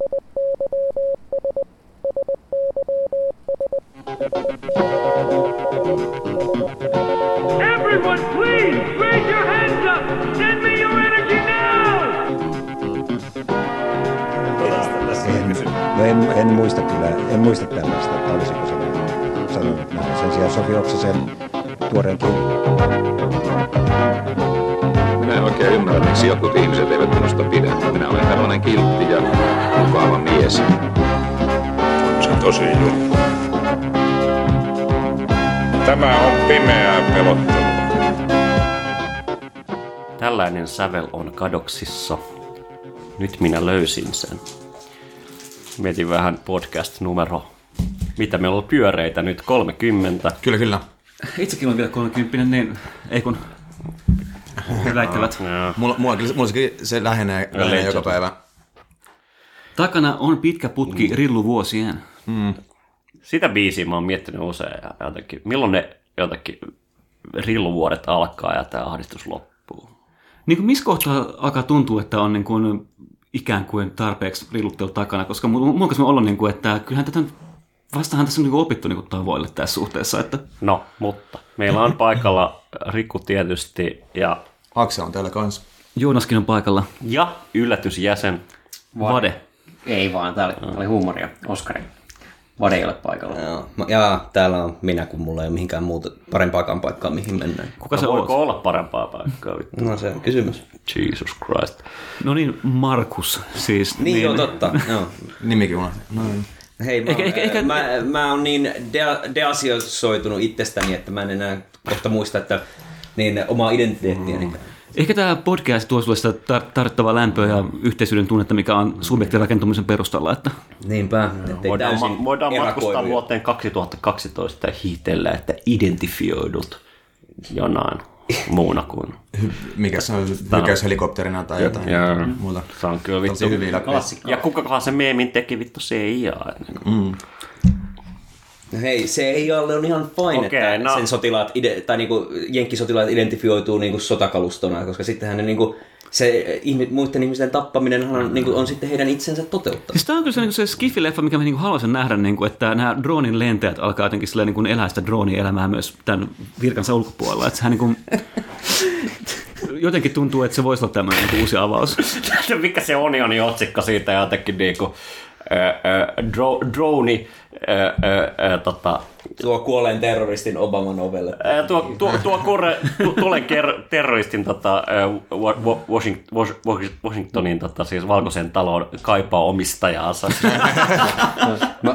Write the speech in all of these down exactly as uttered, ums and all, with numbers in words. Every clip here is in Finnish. Everyone, please raise your hands up. Send me your energy now. En, no en, en muista kyllä, en muista tällaista, että olisiko se sanonut näin. Sen sijaan Sofi Oksasen tuoreen kirjan. Minä en oikein ymmärrä, miksi jotkut ihmiset eivät minusta pidä. Minä olen tällainen kiltti ja mukava mies. Se on tosi juttu. Tämä on pimeää pelottelua. Tällainen sävel on kadoksissa. Nyt minä löysin sen. Mietin vähän podcast-numero. Mitä meillä on pyöreitä nyt? kolmekymmentä. Kyllä, kyllä. Itsekin on vielä kolmekymmentä, niin ei kun... Väittävät. No. Mulla, mulla, mulla se lähenee, lähenee joka päivä. Takana on pitkä putki mm. rilluvuosien. Mm. Sitä biisiä mä oon miettinyt usein. Ja jotenkin, milloin ne jotenkin rilluvuodet alkaa ja tää ahdistus loppuu? Niin missä kohtaa alkaa tuntua, että on niin kuin ikään kuin tarpeeksi rilluttelu takana? Koska mulla on ollut, niin kuin, että kyllähän tätä vastahan tässä on niin kuin opittu niin kuin tavoille tässä suhteessa. Että... No, mutta meillä on paikalla Riku tietysti ja... Aksa on täällä kanssa. Joonaskin on paikalla. Ja yllätysjäsen Vade. Vade. Ei vaan, täällä oli, oli huumoria, Oskari. Vade ei ole paikalla. Joo. Ja täällä on minä, kun mulla ei ole mihinkään muuta parempaakaan paikkaa, mihin mennään. Kuka no, se voiko oot? Olla parempaa paikkaa? Vittu? No se on kysymys. Jesus Christ. No niin, Markus siis. Niin, niin... joo, totta. No. Nimikin on. No niin. Hei, mä, eikä, eikä, eikä... mä, mä oon niin de- deasiosoitunut itsestäni, että mä en enää kohta muista, että niin omaa identiteettiäni. Mm. Ehkä tämä podcast tuo sulle sitä tar- tarttavaa lämpöä ja yhteisyyden tunnetta, mikä on subjektin rakentumisen perustalla. Että... Niinpä. Ettei voidaan ma- voidaan matkustaa vuoteen kaksituhattakaksitoista ja hiitellä, että identifioidut jonain muuna kuin... Mikä se on, hykäyshelikopterina tai jotain yeah. muuta. Se on kyllä vittu ja kukakohan se meemin teki vittu C I A. Mm. No hei, C I A:lle on ihan fine, okay, että no. sen sotilaat, tai niinku, jenkkisotilaat identifioituu niinku sotakalustona, koska sittenhän ne niinku, se muiden ihmisten tappaminen on, niinku, on sitten heidän itsensä toteuttaa. Siis tämä on kyllä se, niinku, se skifi-leffa, mikä mä niinku, haluaisin nähdä, niinku, että nämä droonin lentäjät alkaa jotenkin silleen, niinku, elää sitä drooni-elämää myös tämän virkansa ulkopuolella. Että sehän niinku, jotenkin tuntuu, että se voisi olla tämmöinen niinku, uusi avaus. Mikä se Onionin otsikko siitä jotenkin niinku... droni tota tuo kuolleen terroristin Obaman ovelle. Tuo tuo tuo tuolen terroristin tota Washingtonin tota siis Valkoisen talon kaipaa omistajaansa.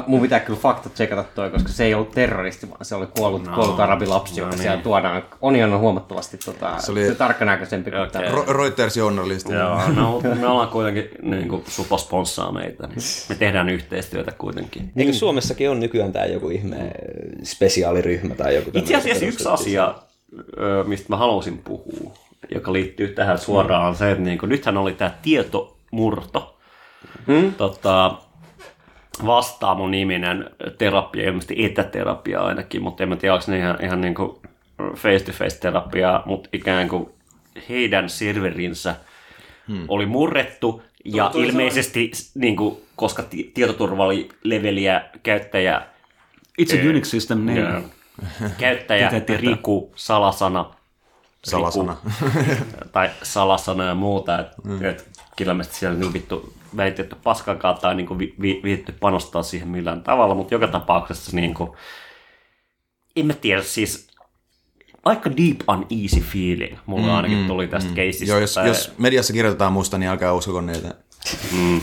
Mun pitää kyllä fakta checkata toi, koska se ei ollut terroristi, vaan se oli kuollut kuollut arabilapsi, joka siellä tuodaan. Onion on huomattavasti tota se tarkkanäköisempi kuin tämä. Reuters journalisti. Joo, no me ollaan kuitenkin niinku suposponsaa meitä. Me tehdään yhteistyötä kuitenkin. Eikö Suomessakin on nykyään tämä joku ihme spesiaaliryhmä tai joku? Itse asiassa yksi asia, mistä mä halusin puhua, joka liittyy tähän suoraan, on se, että niin nythän oli tämä tietomurto. Hmm? Tota, Vastaamo niminen terapia, ilmeisesti etäterapia ainakin, mutta en mä tiedä, onko ne ihan, ihan niin kuin face-to-face terapiaa, mutta ikään kuin heidän serverinsä hmm. oli murrettu. Ja toisaalta. Ilmeisesti, niin kuin, koska tietoturvaleveliä käyttäjä... It's a Unix system name. Yeah. Käyttäjä Riku, salasana. Salasana. Riku, tai salasana ja muuta. Et, mm. et, kilmeisesti siellä on niin vittu välitetty paskankaan tai niin vi, vi, viitty panostaa siihen millään tavalla, mutta joka tapauksessa niin kuin, en mä tiedä siis... Aika deep uneasy feeling. Mulla mm, ainakin mm, tuli tästä mm. keisistä. Joo, jos, tai... jos mediassa kirjoitetaan musta, niin älkää uskoko niitä. Mm.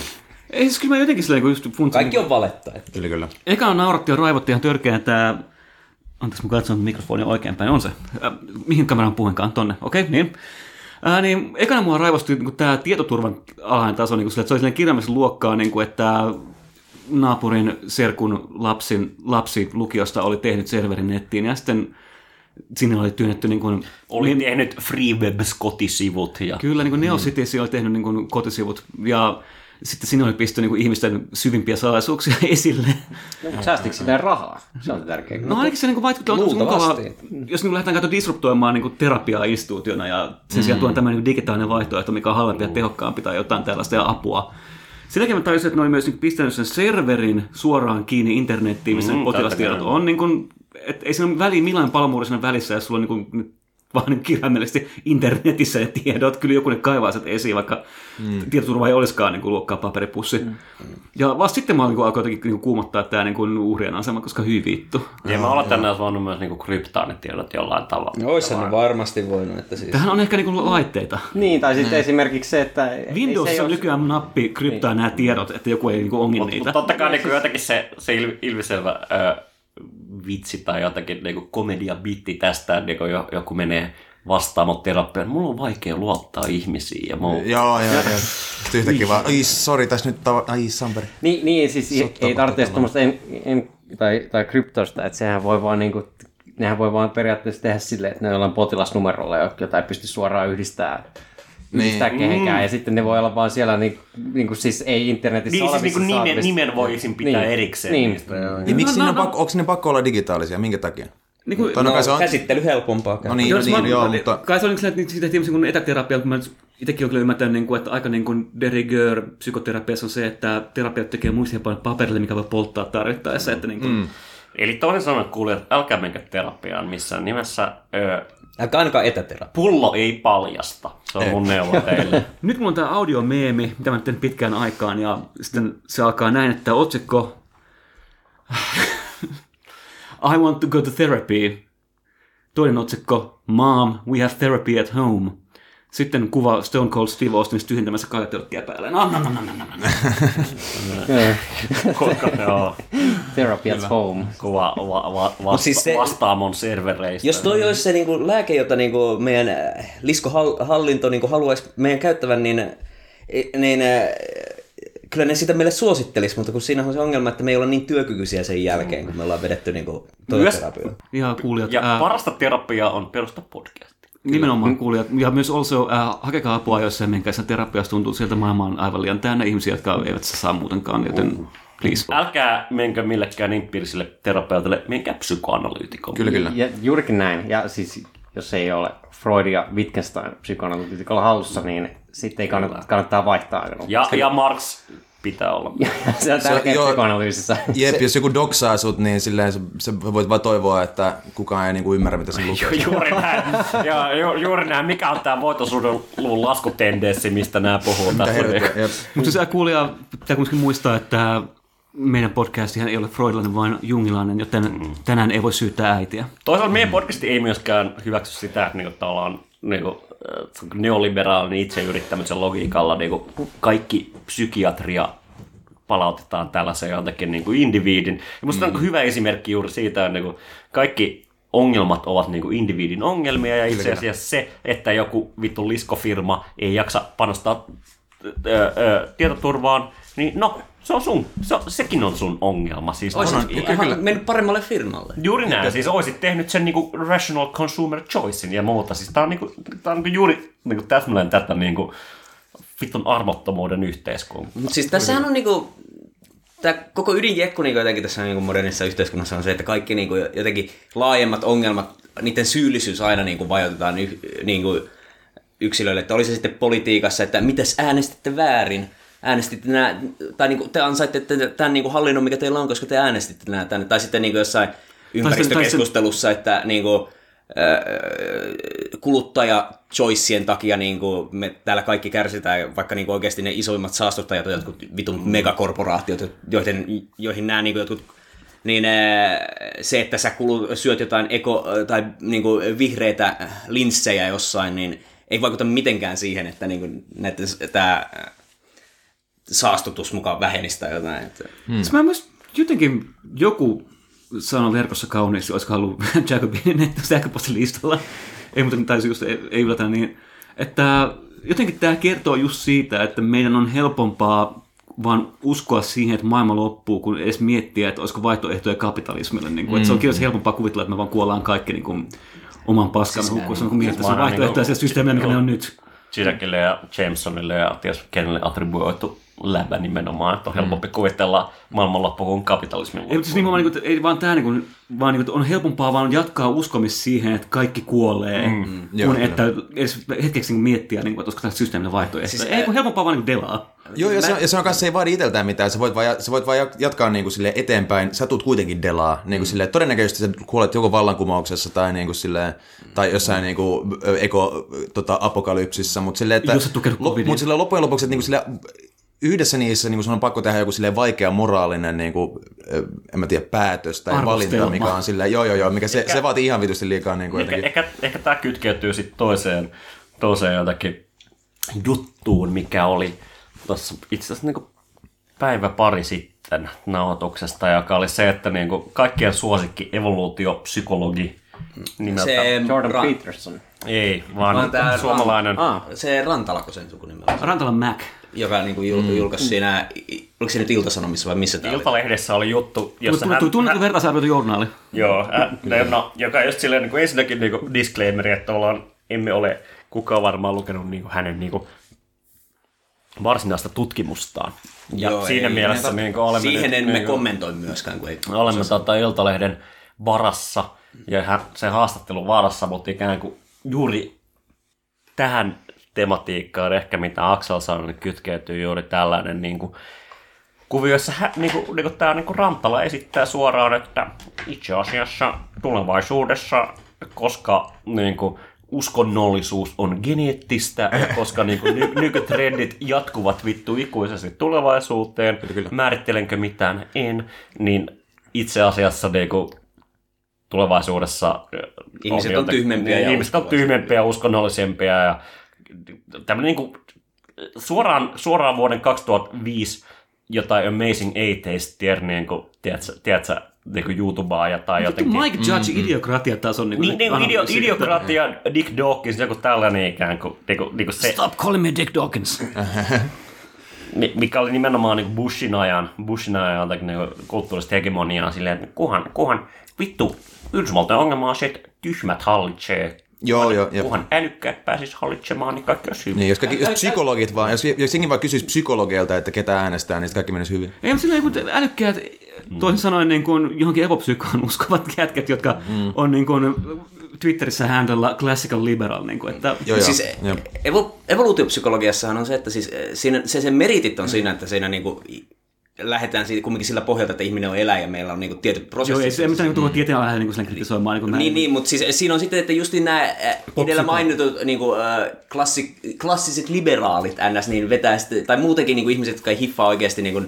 Ei siis kyllä mä jotenkin silleen, kun just funtsin... Kaikki on valetta. Että... Kyllä, kyllä. Eka nauratti ja raivotti ihan törkeä tämä... Anteeksi, mä katson, että mikrofoni on oikeinpäin. On se. Äh, mihin kameraan puheenkaan? Tonne. Okei, okay, niin. Äh, niin. Ekana mua raivostui niin tämä tietoturvan alhainen taso, niin sille, että se oli silleen kirjaimellista luokkaa, niin kuin, että... naapurin serkun lapsin, lapsi lukiosta oli tehnyt serverin nettiin ja sitten... Sinne oli työnnetty... Niin kuin, oli tehnyt Free Web-kotisivut. Ja... Kyllä, niin Neocitys oli tehnyt niin kuin, kotisivut ja sitten sinne oli pisty niin kuin, ihmisten syvimpiä salaisuuksia esille. No, säästikö sitä rahaa? Se on tärkeää. No ainakin se niin vaikuttaa mukavaa, jos niin lähdetään katsomaan disruptoimaan niin terapiaa instituutiona ja sen mm. sijaan tuon tämmöinen niin digitaalinen vaihtoehto, mikä on halvempi ja tehokkaampi tai jotain tällaista ja apua. Sen jälkeen mä tajusin, että ne oli myös niin pistänyt sen serverin suoraan kiinni internettiin, missä mm, potilastiedot on. Niin kuin, et ei siinä ole väliä millään palomuuri siinä välissä, jos sulla on niin kuin, vaan niin kirjaimellisesti internetissä ja tiedot. Kyllä joku ne kaivaa sieltä esiin, vaikka mm. tietoturva ei olisikaan niin kuin luokkaa paperipussi. Mm. Ja vasta sitten mä niin alkoin jotenkin niin kuumottaa tämä niin uhrien asema, koska hyvin vittu. Ja mä olen tänne voinut myös niin kryptaanitiedot jollain tavalla. No oishan ne varmasti voinut. Että siis... Tähän on ehkä niin laitteita. Niin, tai sitten mm. esimerkiksi se, että... Windows on nykyään nappi kryptaa niin nämä tiedot, että joku ei niin ongi mut, niitä. Mutta totta kai niin jotenkin se, se il, ilmiselvä... Öö, vitsi tai jotakin niin komediabitti tästä, niin kun joku menee vastaamoterapiaan. Mulla on vaikea luottaa ihmisiin. Ja joo, joo, joo. Yhtäkkiä vaan, ai sori, tässä nyt, tava... ai samperi. Niin, niin siis ei, ei tarvitse tuommoista en, en, tai, tai kryptosta, että sehän voi vaan niin kuin, nehän voi vaan periaatteessa tehdä silleen, että ne ollaan potilasnumerolla jotain pysty suoraan yhdistämään. Mistä niin. kehenkään, mm. ja sitten ne voi olla vaan siellä niin, niin kuin siis ei internetissä niin, olevissa siis, niin kuin nimen, nimen voisin pitää niin. erikseen. Niin. Niistä, joo, ja miksi no, no, no. Onko sinne pakko olla digitaalisia, minkä takia? Niin kuin, no, no, käsittely helpompaa. No niin, no, niin, niin, niin joo, mutta... Kai se on yksi näitä siitä tietysti kuin etäterapia, kun mä itsekin olen ymmärtänyt, niin kuin, että aika niin kuin de rigueur psykoterapiassa on se, että terapeut tekee muistiinpanoja paperille, mikä voi polttaa tarvittaessa. Mm. Että, niin kuin... mm. Eli toinen sanon, että kuulijat, älkää menkö terapiaan missään nimessä. Öö, Älkää ainakaan etäterapia. Pullo ei paljasta. Se on mun neuvo teille. Nyt mulla on tää audiomeemi, mitä mä nyt teen pitkään aikaan, ja sitten se alkaa näin, että otsikko I want to go to therapy. Toinen otsikko Mom, we have therapy at home. Sitten kuva Stone Cold Steve Austinista tyhjentämässä kaljatölkkiä päälle. No, no, no, no, no, no. Koska ne on. Therapy at home. Kuva va, va, va, siis se, vastaamon servereistä. Jos toi olisi se niin kuin lääke, jota niin kuin meidän liskohallinto niin kuin haluaisi meidän käyttävän, niin, niin kyllä ne sitä meille suosittelisi, mutta kun siinä on se ongelma, että me ei olla niin työkykyisiä sen jälkeen, kun me ollaan vedetty niin kuin terapiaa. Ja, kuulijat, ja ää... parasta terapiaa on perustaa podcast. Kyllä. Nimenomaan kuulijat. Ja myös also, äh, hakekaa apua, jos ei menkää sen terapiassa tuntuu sieltä maailmaan aivan liian täynnä ihmisiä, jotka eivät sitä saa muutenkaan, joten please. Älkää menkää millekään empiiriselle terapeutille, menkää psykoanalyytikolle. Kyllä, kyllä. Ja, juurikin näin. Ja siis, jos ei ole Freud ja Wittgenstein psykoanalyytikolla hallussa, niin sitten ei kannata, kannattaa vaihtaa. Ja, ja Marx pitää olla. Se on tärkeä psykoanalyysissä. Jep, jos joku doksaa sut, niin silleen se voit vaan toivoa, että kukaan ei niinku ymmärrä, mitä se lukee. Juuri näin. Ja ju, juuri näin. Mikä on tää voitosuudenluvun laskutendenssi, mistä nämä puhuu tässä? Mutta se kuulija pitää kuitenkin muistaa, että meidän podcastihan ei ole freudilainen, vaan jungilainen, joten mm. tänään ei voi syyttää äitiä. Toisaalta meidän podcasti ei myöskään hyväksy sitä, että niinku ollaan niinku neoliberaalinen itseyrittämisen logiikalla niin kaikki psykiatria palautetaan tällaisen jotenkin niin kuin indiviidin. Ja musta mm. on hyvä esimerkki juuri siitä, että niin kaikki ongelmat ovat niin kuin indiviidin ongelmia ja itse asiassa se, että joku vittu liskofirma ei jaksa panostaa öö, öö, tietoturvaan, niin no se on sun, se, sekin on sun ongelma. Siis olisit mennyt paremmalle firmalle. Juuri näin, ja siis olisit tehnyt sen niinku rational consumer choicein ja muuta. Siis tää on, niinku, tää on niinku juuri niinku täsmälleen tätä niinku vitun armottomuuden yhteiskunta. Siis tässähän on niinku, tää koko ydinjekku niinku jotenkin tässä niinku modernissa yhteiskunnassa on se, että kaikki niinku jotenkin laajemmat ongelmat, niiden syyllisyys aina niinku vajotetaan yh, niinku yksilöille. Että oli se sitten politiikassa, että mitäs äänestitte väärin. Äänestitte nämä, tai niin kuin te ansaitte tämän niin kuin hallinnon, mikä teillä on, koska te äänestitte nämä tänne. Tai sitten niin kuin jossain ympäristökeskustelussa, että niin kuin, äh, kuluttajachoicien takia niin kuin me täällä kaikki kärsitään, vaikka niin kuin oikeasti ne isoimmat saastuttajat on jotkut vitun megakorporaatiot, joiden, joihin nämä niin kuin jotkut, niin äh, se, että sä kulut, syöt jotain eko- tai niin kuin vihreitä linssejä jossain, niin ei vaikuta mitenkään siihen, että niin kuin näitä, tämä... saastutus mukaan vähenistä jotain. Hmm. Mä myös jotenkin joku sanoi verkossa kauniisti, olisiko halunnut Jacobin sähköpostilistalla, ei muuten taisi just ei, ei yllätä, niin että jotenkin tämä kertoo just siitä, että meidän on helpompaa vaan uskoa siihen, että maailma loppuu, kun edes miettiä, että olisiko vaihtoehtoja kapitalismille. Niin kuin, että se on kyllä helpompaa kuvitella, että me vaan kuollaan kaikki niin kuin, oman paskan hukkuessa, kun mielestäni se on vaihtoehtoja niin systeemiä, mikä ne on nyt. Sisäkille ja Jamesonille ja ties kenelle attribuoitu läpä nimenomaan, että on helpompi mm. kuvitella maailmanloppu kuin kapitalismin loppu. Ei, siis nimenomaan, niin kuin, ei vaan tämä, niin kuin, vaan niin kuin, on helpompaa vaan jatkaa uskomis siihen, että kaikki kuolee, mm. kuin joo, että edes hetkeksi niin miettiä, niin kuin, että olisiko tämä systeeminen vaihtoehto. Siis, ei, ei helpompaa vaan niin kuin delaa. Joo, ja, mä... se, ja se on kanssa, se ei vaadi itseltään mitään. Sä voit vaan, sä voit vaan jatkaa niinku sille eteenpäin. Sä tulet kuitenkin delaa. Niinku mm. sille, todennäköisesti sä kuolet joko vallankumouksessa tai, niinku sille, tai jossain niinku, eko-apokalypsissa. Tota, mutta sille, että, mut sille loppujen lopuksi, että niinku sille, yhdessä niissä niinku sun on pakko tehdä joku silleen vaikea moraalinen niinku, en mä tiedä, päätös tai valinta, mikä on silleen, joo, joo, joo, mikä ehkä, se, se vaatii ihan vitusti liikaa. Niinku, ehkä, ehkä, ehkä tämä kytkeytyy sitten toiseen, toiseen jotakin juttuun, mikä oli tuossa itse asiassa niin päivä pari sitten nauhoituksesta, joka oli se, että niin kuin kaikkien suosikki evoluutiopsykologi nimeltä Jordan Ra- Peterson. Ei, vaan, vaan suomalainen. Ran- ah, se Rantala, kun sen sukunimellä on. Rantala Mac. Joka niin kuin julkaisi mm. siinä, oliko se nyt Ilta-Sanomissa vai missä tämä oli? Iltalehdessä oli juttu, jossa hän... Tunnettu vertaisarvioitu journaali. Joo, ä, no, joka just silleen niin ensinnäkin niin disclaimeri, että ollaan, emme ole kukaan varmaan lukenut niin kuin hänen... Niin kuin, varsinaista tutkimustaan. Ja joo, siinä ei, mielessä ei, niin olemme siihen nyt, emme niin, kommentoi myöskään. Kun ei olemme tuota Iltalehden varassa ja sen haastattelun varassa, mutta ikään kuin juuri tähän tematiikkaan, ehkä mitä Aksel sanoi, niin kytkeytyy juuri tällainen niin kuin, kuvio, jossa hä, niin kuin, niin kuin tämä niin kuin Rantala esittää suoraan, että itse asiassa tulevaisuudessa, koska niin kuin, uskonnollisuus on geneettistä, koska niin kuin ny- nykytrendit jatkuvat vittu ikuisesti tulevaisuuteen. Kyllä, kyllä. Määrittelenkö mitään? En. Niin itse asiassa niin kuin tulevaisuudessa ihmiset on, on tyhmempiä ja ihmiset on tyhmempiä ja uskonnollisempia. Ja tämmöinen niin kuin suoraan, suoraan vuoden kaksituhattaviisi jotain Amazing Eighties-tier, niin kuin, tiedätkö, tiedätkö niinku YouTubea tai jotenkin. Mike Judge mm-hmm. Idiokratia taas on niinku. Niin, niin idio, idiokratia, Dick Dawkins, joku tällainen ikään kuin niinku, niinku se. Stop calling me Dick Dawkins. Mikä oli nimenomaan niinku Bushin ajan, Bushin ajan tai niinku kulttuurista hegemoniaa silleen, että kuhan, kuhan vittu, Yhdysvaltain ongelma on se, että tyhmät hallitsee. Joo, joo, joo. Kunhan älykkäät pääsisi hallitsemaan, niin kaikki olisi hyvin. Niin, jos, kaikki, jos psykologit vaan, jos, jos senkin vaan kysyisi psykologeilta, että ketä äänestää, niin kaikki menisi hyvin. Ei, mutta silloin kun älykkäät, toisin sanoen niin kuin johonkin evopsykkaan uskovat jätket, jotka mm. on niin kuin Twitterissä handlella classical liberal. Niin kuin, että... Joo, siis joo. Evo, evoluutiopsykologiassahan on se, että siis, siinä, se sen meritit on siinä, että siinä niin kuin lähdetään siitä kumminkin sillä pohjalta, että ihminen on eläin ja meillä on niinku tietyt prosessit. Joo, ei se mitään niinku tietää lähde niinku sen kritisoimaan. Niin, niin, niin, niin mutta siis, siinä on sitten, että just nämä edellä mainitut niinku, klassik, klassiset liberaalit ns. Niin vetää sitten, tai muutenkin niinku, ihmiset, jotka ei hiffaa oikeasti niinku,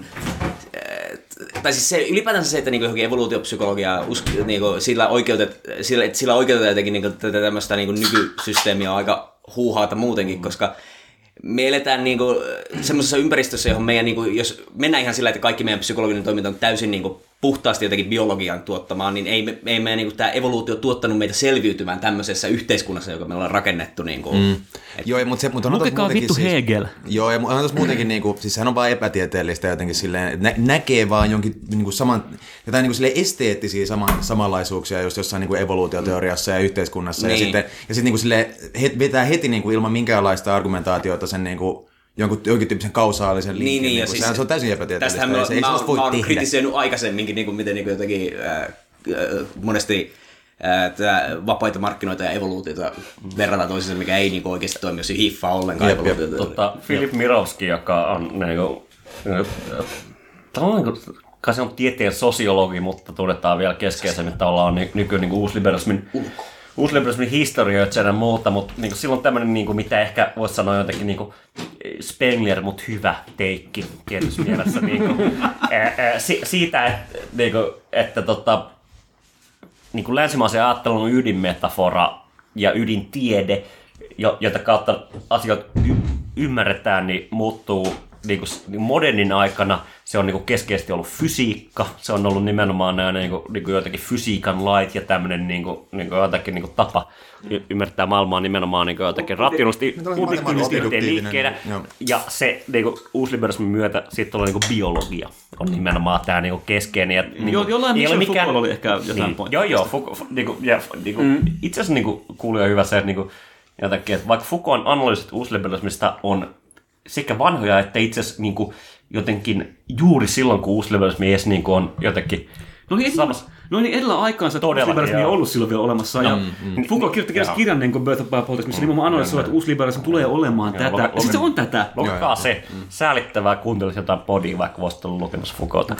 tai siis se, ylipäätänsä se, että niinku, johonkin evoluutiopsykologiaa niinku, sillä oikeutetaan sillä, sillä oikeutet jotenkin niinku, tätä tämmöistä niinku, nykysysteemiä on aika huuhaata muutenkin, mm. koska me eletään niinku semmoisessa ympäristössä, johon meidän, niinku, jos mennään ihan sillä, että kaikki meidän psykologinen toiminta on täysin niinku puhtaasti jotenkin biologian tuottamaan, niin ei, me, ei meidän niinku, tämä evoluutio tuottanut meitä selviytymään tämmöisessä yhteiskunnassa, joka meillä on rakennettu. Niinku, mm. Joo, mutta se mutta on muutenkin... Lukekaa vittu siis, Hegel. Joo, ja on tässä muutenkin, niinku, siis sehän on vaan epätieteellistä jotenkin silleen, nä- näkee vaan jonkin niinku saman, jotain niinku silleen esteettisiä sama, samanlaisuuksia just jossain niinku evoluutioteoriassa ja yhteiskunnassa, niin. ja sitten ja sit, niinku, silleen, het, vetää heti niinku, ilman minkäänlaista argumentaatiota sen niinku... Jonkun, jonkin tyyppisen kausaalisen linkin. Niin, niin, niin, siis, se on täysin epätieteellistä. Tästähän mä, se, mä, mä, mä oon kritisoinut aikaisemminkin, niin kuin, miten niin kuin jotenkin äh, äh, monesti äh, vapaita markkinoita ja evoluutiota verrataan toisiinsa, mikä ei niin kuin, oikeasti toimi, jos ei hiffaa ollenkaan. Jep, jep, tota, Filip Mirovski, joka on niin kuin, tämä on, niin kuin, se on tieteen sosiologi, mutta tunnetaan vielä keskeisemmin tavallaan ny, nykyään niin uusliberalismin ulko. Uusliberalismin historioitsijana ja muuta, mutta niin silloin tämmöinen, niin mitä ehkä voisi sanoa jotenkin niin Spengler, mutta hyvä teikki tietysti mielessä. niin ää, ää, si- siitä, että, niin kuin, että tota, niin länsimaisen ajattelun ydinmetafora ja ydintiede, jo- jota kautta asioita y- ymmärretään, niin muuttuu niin kuin modernin aikana. Se on niin kuin keskeisesti ollut fysiikka, se on ollut nimenomaan nämä niin kuin, niin kuin joitakin fysiikan lait ja tämmöinen niin kuin, niin kuin jotakin niin kuin tapa y- ymmärtää maailmaa nimenomaan niin kuin jotakin rationaalisesti objektiivisesti liikkeenä. Ja se niin kuin uusliberalismin myötä sitten on niin kuin biologia, on nimenomaan tämä niin kuin keskeinen. Ja, niin kuin, jollain missä mikään... Foucault oli ehkä jotain niin, pointtia. Joo, joo. Foucault, niin kuin, ja, niin kuin, mm. Itse asiassa niin kuin, kuulija hyvä se, että, niin kuin, jotakin, että vaikka Foucaultin analyysit uusliberalismista on sekä vanhoja että itse asiassa niin kuin, jotenkin juuri silloin, kun uusliberalismi mies niin on jotenkin no, samassa... No niin, edellä aikaansa uusliberalismi on ollut silloin vielä olemassa. No, ja mm, Foucault kirjoitti kerran kirjan niin kuin Birth of Bipolitics, missä mm, nimenomaan analysoi, että uusliberalismi tulee olemaan tätä. Loka, ja sitten se on tätä. Lokaa se. Säälittävää kuuntelisi jotain podia, vaikka voisit olla lukemassa Foucaulta.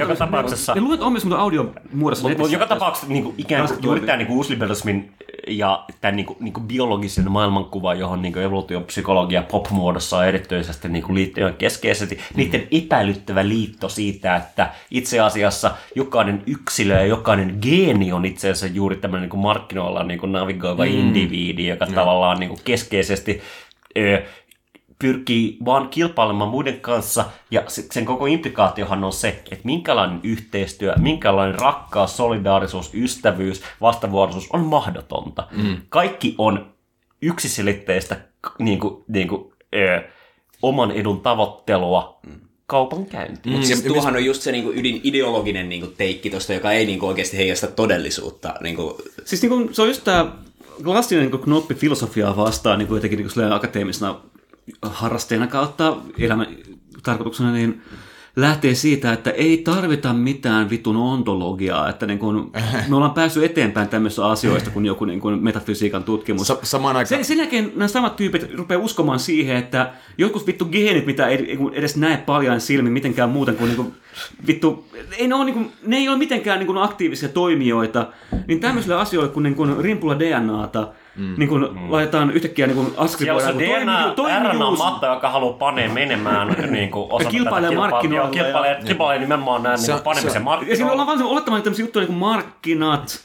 Joka tapauksessa... Ne luet omissa, mutta audion muodossa netissä. Joka tapauksessa ikään kuin juuri tämä uusliberalismin ja tämän biologisen maailmankuvan, johon evoluutiopsykologia pop-muodossa on erityisesti liittyen keskeisesti, niiden epäilyttävä liitto siitä, että itse asiassa jokainen yksilö ja jokainen geeni on itse asiassa juuri tämmöinen niin kuin markkinoilla niin kuin navigoiva mm. indiviidi, joka mm. tavallaan niin kuin keskeisesti ö, pyrkii vaan kilpailemaan muiden kanssa. Ja sen koko implikaatiohan on se, että minkälainen yhteistyö, minkälainen rakkaus, solidaarisuus, ystävyys, vastavuoroisuus on mahdotonta. Mm. Kaikki on yksiselitteistä niin kuin, niin kuin, ö, oman edun tavoittelua. Mm. kaupankäynti. Mm, Mutta siis tuohan on just se niinku ydin ideologinen niinku teikki tosta, joka ei niinku oikeasti heijasta todellisuutta. Niinku. Siis niinku, se on just tämä klassinen niinku knoppi filosofiaa vastaan niinku jotenkin niinku akateemisena harrasteena kautta elämän tarkoituksena, niin lähtee siitä, että ei tarvita mitään vitun ontologiaa, että niin kun me ollaan päässyt eteenpäin tämmöisistä asioista kuin joku niin kun metafysiikan tutkimus. Sa- samaan aikaan. Sen jälkeen nämä samat tyypit rupeaa uskomaan siihen, että jotkut vittu geenit, mitä ei edes näe paljain silmin mitenkään muuten kuin, niin kuin vittu, ei ne, ole, niin kuin, ne ei ole mitenkään niin kuin aktiivisia toimijoita, niin tämmöisille asioille kuin, niin kuin rimpulla D N A:ta, Mm. niin kun mm. laitetaan yhtäkkiä niin kun askripoidaan. Siellä on se D N A-R N A-matta, joka haluaa panee menemään niin osa tätä kilpailijaa. Kilpailijaa nimenomaan näin se, niin panemisen markkinoilla. Ja siinä ollaan vaan olettamaan, että tämmöisiä juttuja niin kuin markkinat,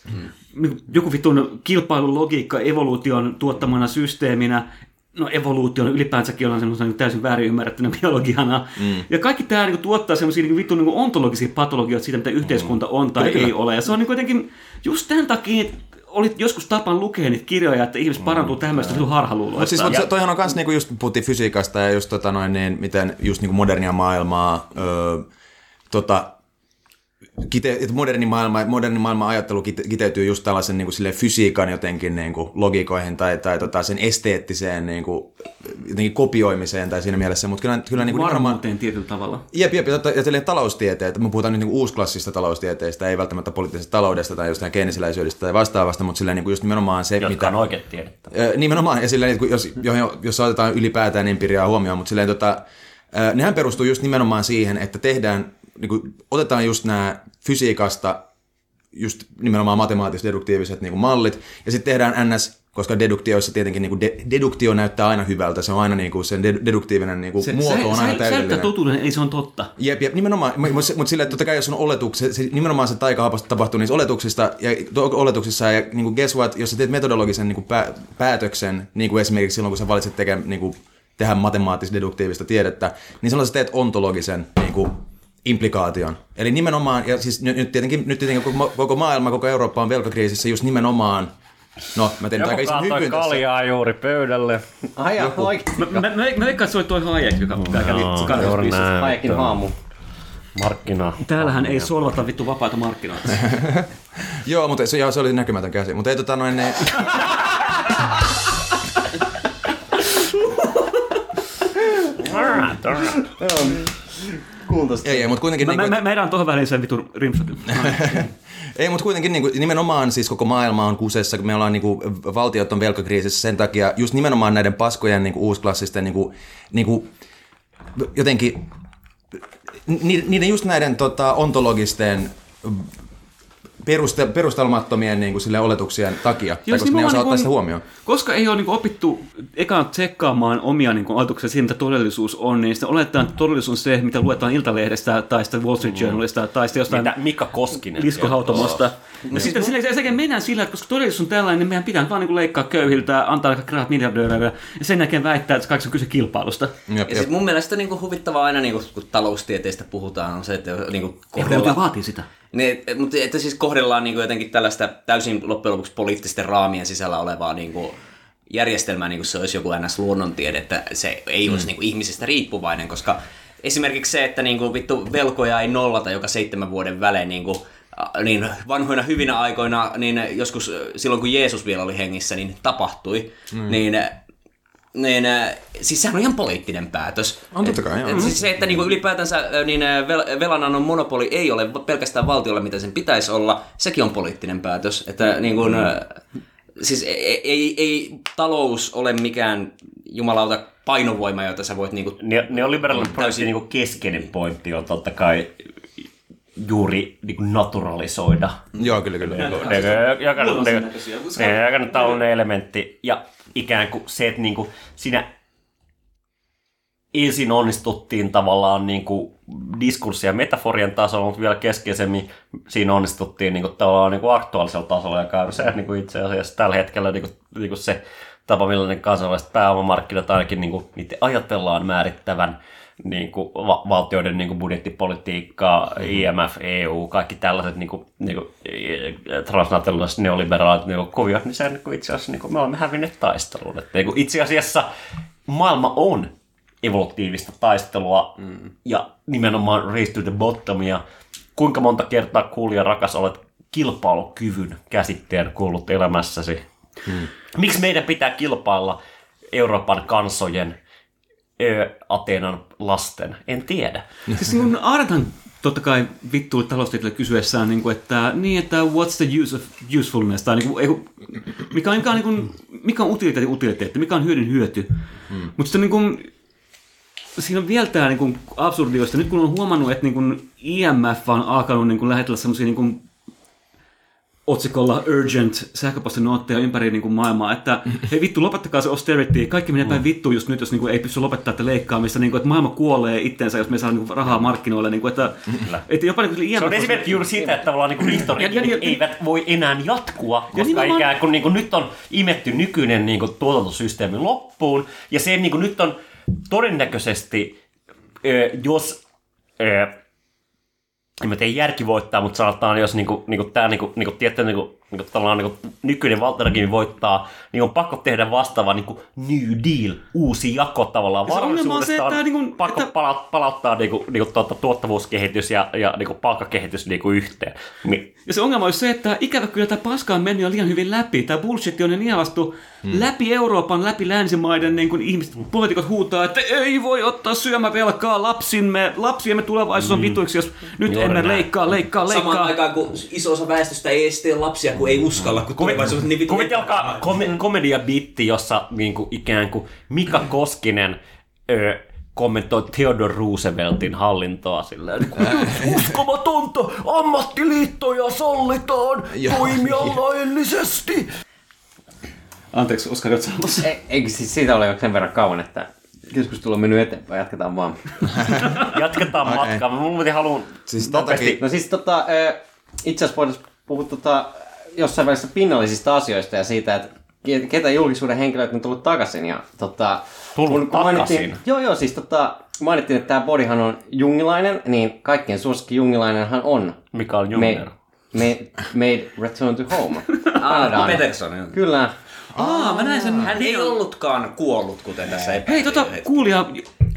mm. joku vitun kilpailulogiikka evoluution tuottamana systeeminä, no evoluution ylipäänsäkin ollaan semmoisena niin täysin väärin ymmärrettynä biologiana. Mm. Ja kaikki tämä niin kuin tuottaa semmoisia niin vitun niin ontologisia patologioita siitä, mitä yhteiskunta on tai kyllä, ei kyllä. ole. Ja se on niin kuitenkin just tämän takia, että olit joskus tapaan lukea niitä kirjoja, että ihmiset parantuu mm, tämmöistä yeah. harhaluuloista. Mutta siis mut, toihan on myös, niinku just puhuttiin fysiikasta ja just, tota noin, niin, miten just niinku modernia maailmaa, öö, tota, kite, moderni, maailma, moderni maailman ajattelu kiteytyy just tällaisen niinku, fysiikan jotenkin niinku, logiikoihin tai, tai tota, sen esteettiseen niinku, jotenkin kopioimiseen tai siinä mielessä. Mut kyllä, kyllä, niinku, varmuuteen tietyllä tavalla. Jep, jep, ja, ja, ja taloustieteet. Me puhutaan nyt niinku, uusklassista taloustieteistä, ei välttämättä poliittisesta taloudesta tai jostain geenisiläisyydestä tai vastaavasta, mutta silleen, niinku, just nimenomaan se, jotka mitä... Jotka on oikein tiedettä. Äh, nimenomaan, ja silleen, niinku, jos, johon, jos otetaan ylipäätään empiriaa huomioon, mutta silleen, tota, äh, nehän perustuu just nimenomaan siihen, että tehdään... Niin kuin otetaan just nämä fysiikasta, just nimenomaan matemaattiset deduktiiviset niin kuin mallit, ja sitten tehdään N S, koska deduktioissa tietenkin niin kuin de, deduktio näyttää aina hyvältä, se on aina niin kuin sen deduktiivinen niin kuin se, muoto se, on se, aina se, täydellinen. Säyttää totuuden, eli se on totta. Jep, jep, nimenomaan, mutta sillä totta kai jos on oletukset, se, nimenomaan se taikahaapas tapahtuu niissä oletuksista, ja, to, oletuksissa, ja niin kuin guess what, jos sä teet metodologisen niin kuin pää, päätöksen, niin kuin esimerkiksi silloin kun sä valitset tekemään niin kuin, tehdä matemaattis-deduktiivista tiedettä, niin silloin sä teet ontologisen niin kuin, implikaation. Eli nimenomaan, ja siis nyt tietenkin, nyt tietenkin koko maailma, koko Eurooppa on velkakriisissä just nimenomaan. No, mä tein aika ison hypyn tässä. Kaljaa juuri pöydälle. Ai ja oikein. Mä veikkaan, että se oli toi Hayek, joka kaljaa viisasta. Hayekin haamu. Markkina. Täällähän ei solvata vittu vapaita markkinoita. Joo, mutta se oli näkymätön käsi. Mutta ei tota noin... Alright, alright. Kultaista. Ei, ei, mutta kuitenkin... Mä, niin kuin, mä, mä edän tuohon väliin sen vitun rimshotin. Ei, mutta kuitenkin niin kuin, nimenomaan siis koko maailma on kusessa, kun me ollaan niin kuin, valtiot on velkakriisissä sen takia, just nimenomaan näiden paskojen niin kuin, uusklassisten niin kuin, niin kuin, jotenkin, niiden just näiden tota, ontologisten peruste, perustelmattomien niin kuin, sille oletuksien takia, tai koska ne osaa ottaa sitä huomioon. Koska ei ole niin kuin, opittu ekaan tsekkaamaan omia niin kuin, ajatuksia siitä, mitä todellisuus on, niin sitten oletetaan, että todellisuus on se, mitä luetaan Iltalehdestä, tai sitä Wall Street Journalista, tai sitä jostain Mika Koskinen Lisko Hautomosta. Ja sitten sen mennään sillä, että koska todellisuus on tällainen, niin meidän pitää vaan niin kuin, leikkaa köyhiltä, antaa rahat miljardööreille, ja sen jälkeen väittää, että kaikki on kyse kilpailusta. Jep, jep. Ja sitten mun mielestä niin kuin, huvittavaa aina, niin kuin, kun taloustieteistä puhutaan, on se, että niin kuin, kohdellaan... vaatii sitä. Ne, mutta että siis kohdellaan niin kuin jotenkin tällaista täysin loppujen lopuksi poliittisten raamien sisällä olevaa niin kuin järjestelmää, niin kuin se olisi joku ns. Luonnontiede, että se ei mm. olisi niin kuin ihmisistä riippuvainen, koska esimerkiksi se, että niin kuin vittu velkoja ei nollata joka seitsemän vuoden välein, niin kuin niin vanhoina hyvinä aikoina, niin joskus silloin kun Jeesus vielä oli hengissä, niin tapahtui, mm. niin niin, siis sehän on ihan poliittinen päätös. On totta kai, joo. Siis se, että niin kuin ylipäätänsä niin velanannon monopoli ei ole pelkästään valtiolle, mitä sen pitäisi olla, sekin on poliittinen päätös. Että niin kuin, mm. siis ei, ei, ei talous ole mikään jumalauta painovoima, jota sä voit... Niin kuin, ne, ne on liberaalinen täysin niin kuin keskeinen pointti on totta kai... juuri niin kuin naturalisoida. Joo, kyllä, kyllä. Joka on talouden elementti. Ja ikään kuin se, että niin kuin siinä ensin onnistuttiin tavallaan niin kuin diskurssia metaforian tasolla, mutta vielä keskeisemmin siinä onnistuttiin niin kuin tavallaan niin kuin aktuaalisella tasolla, joka on se niin kuin itse asiassa tällä hetkellä niin kuin, niin kuin se tapa, millainen kansainväliset pääomamarkkinat ainakin niin kuin niitä ajatellaan määrittävän niinku va- valtioiden niinku budjettipolitiikkaa, I M F, E U, kaikki tällaiset niinku niinku transnationaaliset neoliberaalit niinku kuviot, niin sen niinku itse asiassa niinku me olemme hävinneet taistelun, että niinku itse asiassa maailma on evolutiivista taistelua mm. ja nimenomaan race to the bottomia. Kuinka monta kertaa kuulija rakas olet kilpailukyvyn käsitteen kuullut elämässäsi? Mm. Miksi meidän pitää kilpailla Euroopan kansojen Ateenan lasten? En tiedä. Siis niin Ardan totta kai vittuuli taloustieteilijöille kysyessään, niin kuin, että, niin, että what's the use of usefulness, tai niin kuin, mikä on, niin kuin, mikä on utiliteetti, utiliteetti, mikä on hyödyn hyöty. Hmm. Mutta sitten niin kuin, siinä on vielä tämä niin absurdioista. Nyt kun on huomannut, että niin kuin I M F on alkanut niin kuin lähetellä sellaisia niin kuin otsikolla urgent sähköpostinootteja ympäri niin kuin maailmaa, että hei vittu, lopettakaa se austerity, kaikki menee päin vittuun just nyt, jos niin kuin ei pysty lopettaa tätä leikkaamista, niin kuin, että maailma kuolee itsensä, jos me saa niin kuin rahaa markkinoille. Niin kuin, että, että jopa, niin kuin, se on esimerkiksi juuri sitä, että tavallaan niin kuin historiat eivät voi enää jatkua, koska ja ikään kuin, niin kuin nyt on imetty nykyinen niin kuin tuotantosysteemi loppuun, ja se niin kuin nyt on todennäköisesti, jos... Mä tein järki voittaa, mutta sanotaan, jos niinku, niinku tämä niinku, niinku, tietty niinku, niinku, niinku, nykyinen valtarakin voittaa, niin on pakko tehdä vastaava niinku New Deal, uusi jako tavallaan. Varallisuudesta on, on niinku, pakko että... palauttaa, palauttaa niinku, niinku, tuottavuuskehitys ja, ja niinku, palkkakehitys niinku, yhteen. Niin. Ja se ongelma on se, että ikävä kyllä tämä paska on mennyt liian hyvin läpi. Tämä bullshit on niin avastu hmm. läpi Euroopan, läpi länsimaiden, niin kun ihmiset, poliitikot huutaa, että ei voi ottaa syömävelkaa lapsimme, lapsiemme tulevaisuus on vituiksi, jos nyt Juuri emme näin. leikkaa, leikkaa, leikkaa. Samaan aikaan, kun iso osa väestöstä ei edes tee lapsia, kun ei uskalla, kun tulevaisuus on niin vitu. Kuvitelkaa kom- komediabitti, jossa niin kuin, ikään kuin Mika Koskinen... Öö, kommentoi Theodore Rooseveltin hallintoa silleen, että uskomatonta, ammattiliittoja sallitaan toimia laillisesti. Anteeksi, Oskar, oletko saamassa? Eikö siis siitä ole sen verran kauan, että keskustelu on mennyt eteenpäin, jatketaan vaan. Jatketaan okay. matkaa, mä muuten haluan siis nopeasti. No siis tota, itse asiassa voitaisiin puhua tota, jossain välissä pinnallisista asioista ja siitä, että ketä julkisuuden henkilöitä on tullut takaisin ja tota... Tullut takaisin? Joo, joo, siis tota, mainittiin, että tämä Bodihan on jungilainen, niin kaikkien suosikki jungilainenhan on... Mikael Junger. Made, made Return to Home. Ah, Peterson. Kyllä. Aa, ah, mä näin sen. Hän ei ollutkaan kuollut, kuten tässä ei... Hei, tota, kuulija...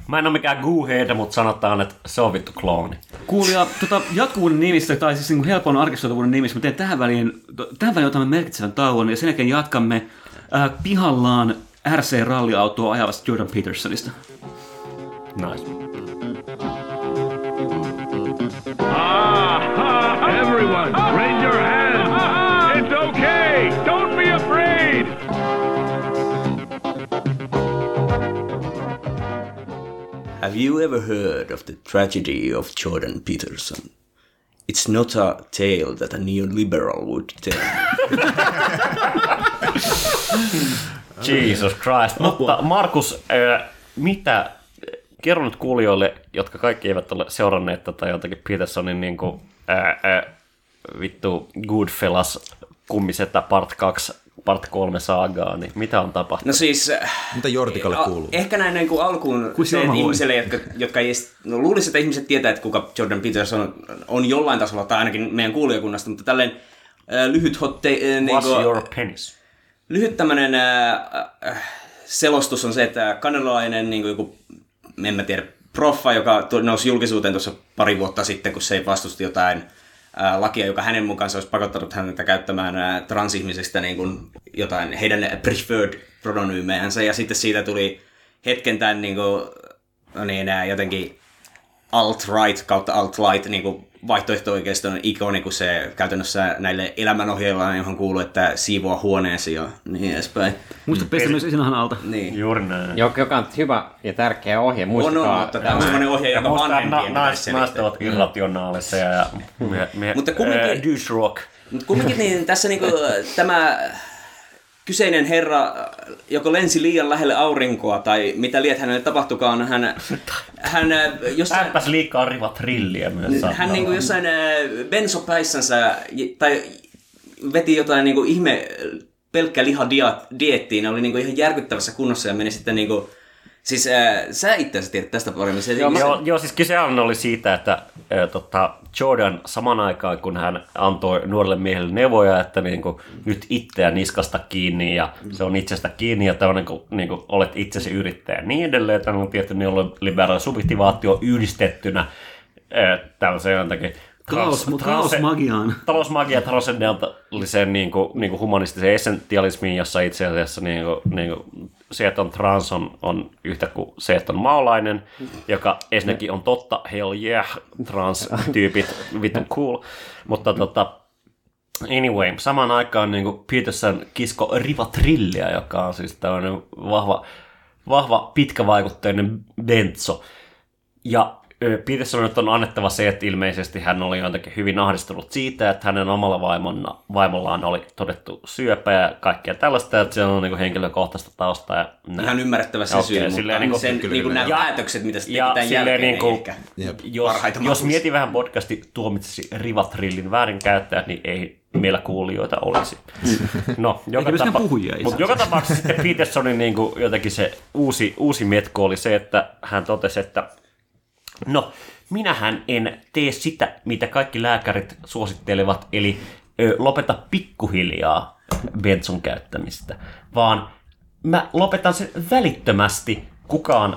Mä en ole mikään goohead, mutta sanotaan, että se on vittu klooni. Kuulija, tota, jatkuvuuden nimissä, tai siis niin helpon arkistoitavuuden nimissä, mä teen tähän väliin, tähän väliin otamme merkitsevän tauon, ja sen jälkeen jatkamme äh, pihallaan R C-ralliautoa ajavasta Jordan Petersonista. Nice. Ah, everyone, raise your hands. It's okay, don't be afraid. Have you ever heard of the tragedy of Jordan Peterson? It's not a tale that a neoliberal would tell. Jesus Christ. Mutta Markus, äh, mitä, kerro nyt kuulijoille, jotka kaikki eivät ole seuranneet tätä jotakin Petersonin niin kuin, äh, äh, vittu Goodfellas kummisetä part kaksi Part kolme saagaa, niin mitä on tapahtunut? No siis... Mitä Jortikalle kuuluu? Ehkä näin niin kuin alkuun ihmiselle, jotka, jotka ei edes... No luulisi, että ihmiset tietää, että kuka Jordan Peterson on, on jollain tasolla, tai ainakin meidän kuulijakunnasta, mutta tälleen äh, lyhyt hotte... Äh, niin kuin, your penis? Lyhyt tämmöinen äh, selostus on se, että kanadalainen niin kuin joku, en mä tiedä, proffa, joka nousi julkisuuteen tuossa pari vuotta sitten, kun se vastusti jotain lakia, joka hänen mukaansa olisi pakottanut häntä käyttämään transihmisistä niin kuin jotain heidän preferred prononyymejänsä, ja sitten siitä tuli hetken tämän niin kuin, niin, jotenkin alt-right kautta alt-light niin kuin vaihtoehto-oikeiston ikoni, kun se käytännössä näille elämänohjeilla, johon kuuluu, että siivoa huoneesi ja niin edespäin. Muista pistä myös sinähän alta. Niin. Juuri näin. Joka on hyvä ja tärkeä ohje. Muistakaa. On, tämä on sellainen ohje, joka vanhempien pitäisi selittää. Naiset irrationaalisia ja dysrock. Mutta kumminkin niin, tässä niinku, tämä kyseinen herra joko lensi liian lähelle aurinkoa tai mitä liian hänelle tapahtukaan, hän hän jossain äppäs liikaa rivat rilliä myös saattaa. Hän niinku jossain bensopäissänsä tai veti jotain niinku ihme pelkkä liha dieettiin, oli niinku ihan järkyttävässä kunnossa ja meni sitten niinku siis äh, sä itse asiassa tiedät tästä paremmin. Se, joo, se... joo, joo, siis kysehän oli siitä, että äh, tota, Jordan saman aikaan, kun hän antoi nuorelle miehelle neuvoja, että niinku, nyt itseä niskasta kiinni ja se on itsestä kiinni ja tämä on niinku, niinku, olet itsesi yrittäjä niin edelleen. Tämä on tietty niin liberaali subjektivaatio yhdistettynä äh, tällaiseen takia. Talous, talousmagiaan. Talousmagiaan, transcendentalliseen niinku, niinku humanistiseen essentialismiin, jossa itse asiassa niinku, niinku, se, että on trans, on, on yhtä kuin se, että on maalainen, joka ensinnäkin on totta, hell yeah, trans-tyypit, vittu cool. Mutta tota, anyway, samaan aikaan niinku Peterson kisko rivatrillia, joka on siis tämmöinen vahva, vahva pitkävaikutteinen benzo. Ja Peterson nyt on annettava se, että ilmeisesti hän oli jotenkin hyvin ahdistunut siitä, että hänen omalla vaimonna, vaimollaan oli todettu syöpä ja kaikkea tällaista, että siellä on niin kuin henkilökohtaista taustaa. Ja ihan ymmärrettävä se syy, mutta silleen, niin kuin, sen, kyllä, niin kuin nämä päätökset, mitä se teki tämän jälkeen, niin kuin, ehkä jos, jos mieti vähän podcasti tuomitsisi rivatrillin väärinkäyttäjät, niin ei meillä kuulijoita olisi. No, joka, tapa- puhujia, mut joka tapauksessa sitten Petersonin niin kuin, jotenkin se uusi, uusi metko oli se, että hän totesi, että no, minähän en tee sitä, mitä kaikki lääkärit suosittelevat, eli ö, lopeta pikkuhiljaa benson käyttämistä, vaan mä lopetan sen välittömästi. Kukaan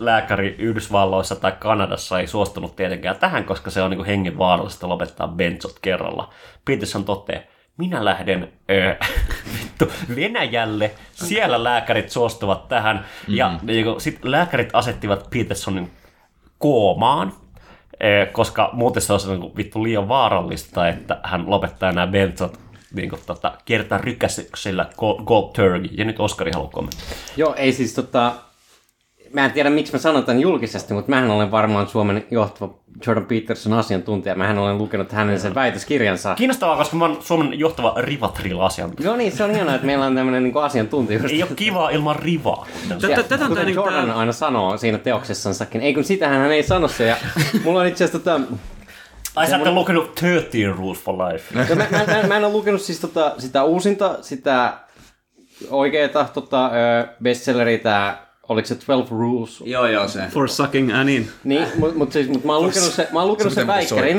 lääkäri Yhdysvalloissa tai Kanadassa ei suostunut tietenkään tähän, koska se on niin hengenvaarallista lopettaa bensot kerralla. Peterson toteaa, minä lähden ö, vittu, Venäjälle, siellä lääkärit suostuvat tähän, mm-hmm. ja sitten lääkärit asettivat Petersonin koomaan, koska muuten se olisi niin vittu liian vaarallista, että hän lopettaa nämä bensot niin tota, kertaa rykäisyksellä Gold Turkey. Ja nyt Oskari haluaa kommentoida. Joo, ei siis tota, mä en tiedä miksi mä sanon tämän julkisesti, mutta mähän olen varmaan Suomen johtava Jordan Peterson asiantuntija. Mähän olen lukenut hänen sen väitöskirjansa. Kiinnostavaa, koska mä olen Suomen johtava rivatrilla-asiantuntija. No niin, se on hienoa, että meillä on tämmöinen niin asiantuntijuus. Ei ole kivaa ilman rivaa. Tätä on kuten Jordan aina sanoo siinä teoksessansakin. Ei kun sitähän hän ei sano se. Ja mulla on itse asiassa tota... Ai sä ette lukenut thirteen Rules for Life. Mä en ole lukenut siis tota sitä uusinta, sitä oikeeta tota bestselleria tää... Oliko se twelve rules? Joo, joo, se. For sucking anin. Niin, mutta mut siis, mut mä oon lukenut, se, mä oon lukenut se sen väikkärin,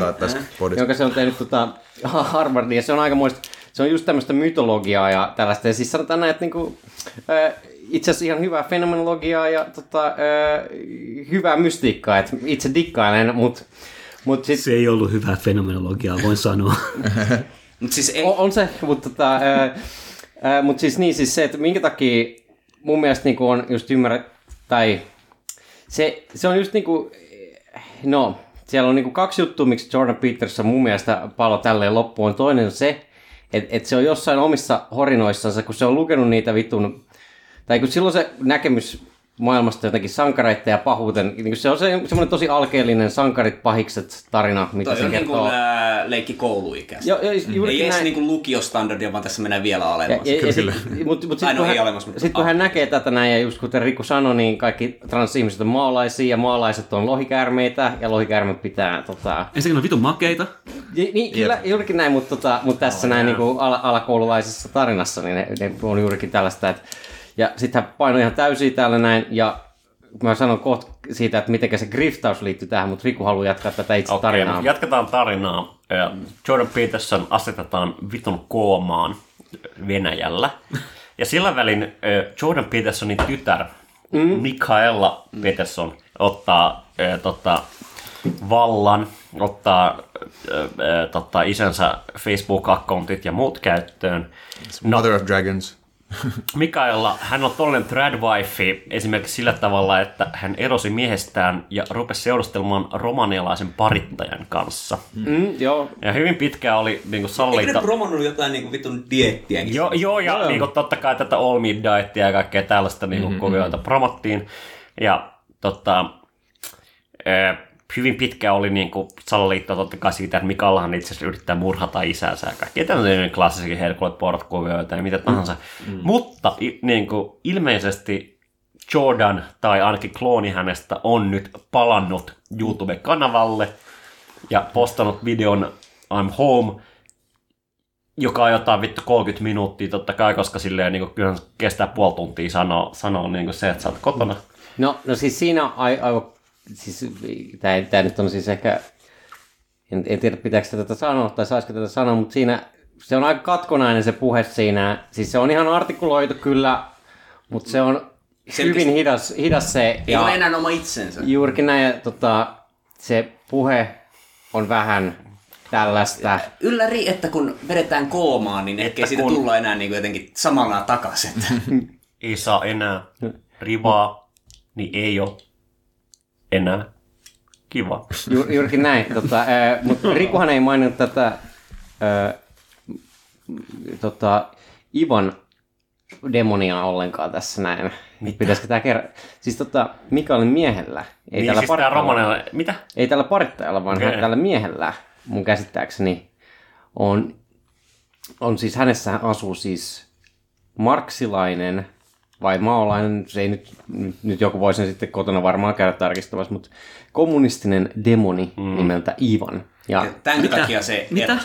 jonka se on tehnyt tota, Harvardiin, ja se on aikamoista, se on just tämmöistä mytologiaa ja tällaista, ja siis sanotaan näin, että niinku, äh, itse asiassa ihan hyvää fenomenologiaa ja tota, äh, hyvää mystiikkaa, että itse dikkailen, mutta... Mut sit... Se ei ollut hyvää fenomenologiaa, voin sanoa. mut siis en... on, on se, mutta tota, äh, äh, mut siis, niin, siis se, että minkä takia... Mun mielestä niinku on just ymmärrä, tai se, se on just niinku, no, siellä on niinku kaksi juttua, miksi Jordan Peterson mun mielestä palo tälleen loppuun. Toinen on se, että et se on jossain omissa horinoissansa, kun se on lukenut niitä vitun, tai kun silloin se näkemys maailmasta jotenkin sankareita ja pahuuteen, niin se on se, semmoinen tosi alkeellinen sankarit pahikset tarina, mitä se kertoo. Toi on niin kuin ää, leikki kouluikäistä. Ei edes niin kuin lukiostandardia, vaan tässä mennään vielä alemmas. Ainoa ei alemmas. Sitten kun hän näkee tätä näin, ja just kuten Riku sanoi, niin kaikki transihmiset on maalaisia, ja maalaiset on lohikäärmeitä, ja lohikäärmet pitää... Tota... Ensinnäkin on vitun makeita. Ja, niin, kyllä, juurikin näin, mutta, tota, mutta tässä näin niin kuin al- alakoululaisessa tarinassa, niin ne, ne on juurikin tällaista, että ja sitten hän painoi ihan täysin täällä näin, ja mä sanon kohta siitä, että miten se griftaus liittyy tähän, mutta Riku haluaa jatkaa tätä itse okay, tarinaa. Jatketaan tarinaa. Jordan Peterson asetetaan vitun koomaan Venäjällä, ja sillä välin Jordan Petersonin tytär, mm. Mikaela Peterson, ottaa tota, vallan, ottaa äh, tota, isänsä Facebook-accountit ja muut käyttöön. No, Mother of Dragons. Mikaella hän on tollinen tradwife esimerkiksi sillä tavalla, että hän erosi miehestään ja rupesi seurustelemaan romanialaisen parittajan kanssa. Mm, joo. Ja hyvin pitkään oli niinku salliita. Eikö nyt romanilla jotain niinku vitun dieettiä? Niin joo, joo, ja no, niinku, totta kai tätä all meat dieettiä ja kaikkea tällaista niinku, mm-hmm. kuvioita promottiin. Ja tota, eh, hyvin pitkään oli niinku, salliittoa totta kai siitä, että Mikaellahan itse asiassa yrittää murhata isäänsä ja kaikki. Tämmöinen klassisikin herkulet porot kuvioita ja mitä tahansa. Mm. Mutta i, niinku, ilmeisesti Jordan tai ainakin klooni hänestä on nyt palannut YouTube-kanavalle ja postannut videon I'm Home, joka on jotain vittu kolmekymmentä minuuttia totta kai, koska silleen niinku, kyllä kestää puoli tuntia sanoa, sanoa niinku se, että sä oot kotona. No, no siis siinä aivan, siis tää, tää nyt on siis ehkä, en, en tiedä pitääkö tätä sanoa tai saisiko tätä sanoa, mutta siinä se on aika katkonainen se puhe siinä, siis se on ihan artikuloitu kyllä, mutta se on hyvin hidas, hidas se. Ei ole enää oma itsensä. Juurikin näin, ja tota, se puhe on vähän tällaista. Ylläri, että kun vedetään koomaan, niin ettei siitä kun tulla enää niin jotenkin samalla takaisin. Ei saa enää rivaa. Niin ei ole enää kiva. Ju- juurikin näin. Tota, mutta Rikuhan ei maininnut tätä ää, tota, Ivan demoniaa ollenkaan tässä näin. Mitä? Pitäisikö tämä kerran? Siis tota, Mikaelin miehellä. Ei niin tällä siis parittajalla, mitä? Ei tällä parittajalla, vaan okay. Tällä miehellä, mun käsittääkseni, on, on siis hänessä asuu siis marksilainen vai maolainen, se ei nyt, nyt joku voi sen sitten kotona varmaan käydä tarkistamassa, mutta kommunistinen demoni mm. nimeltä Ivan. Ja tämän mitä? Takia se mitä?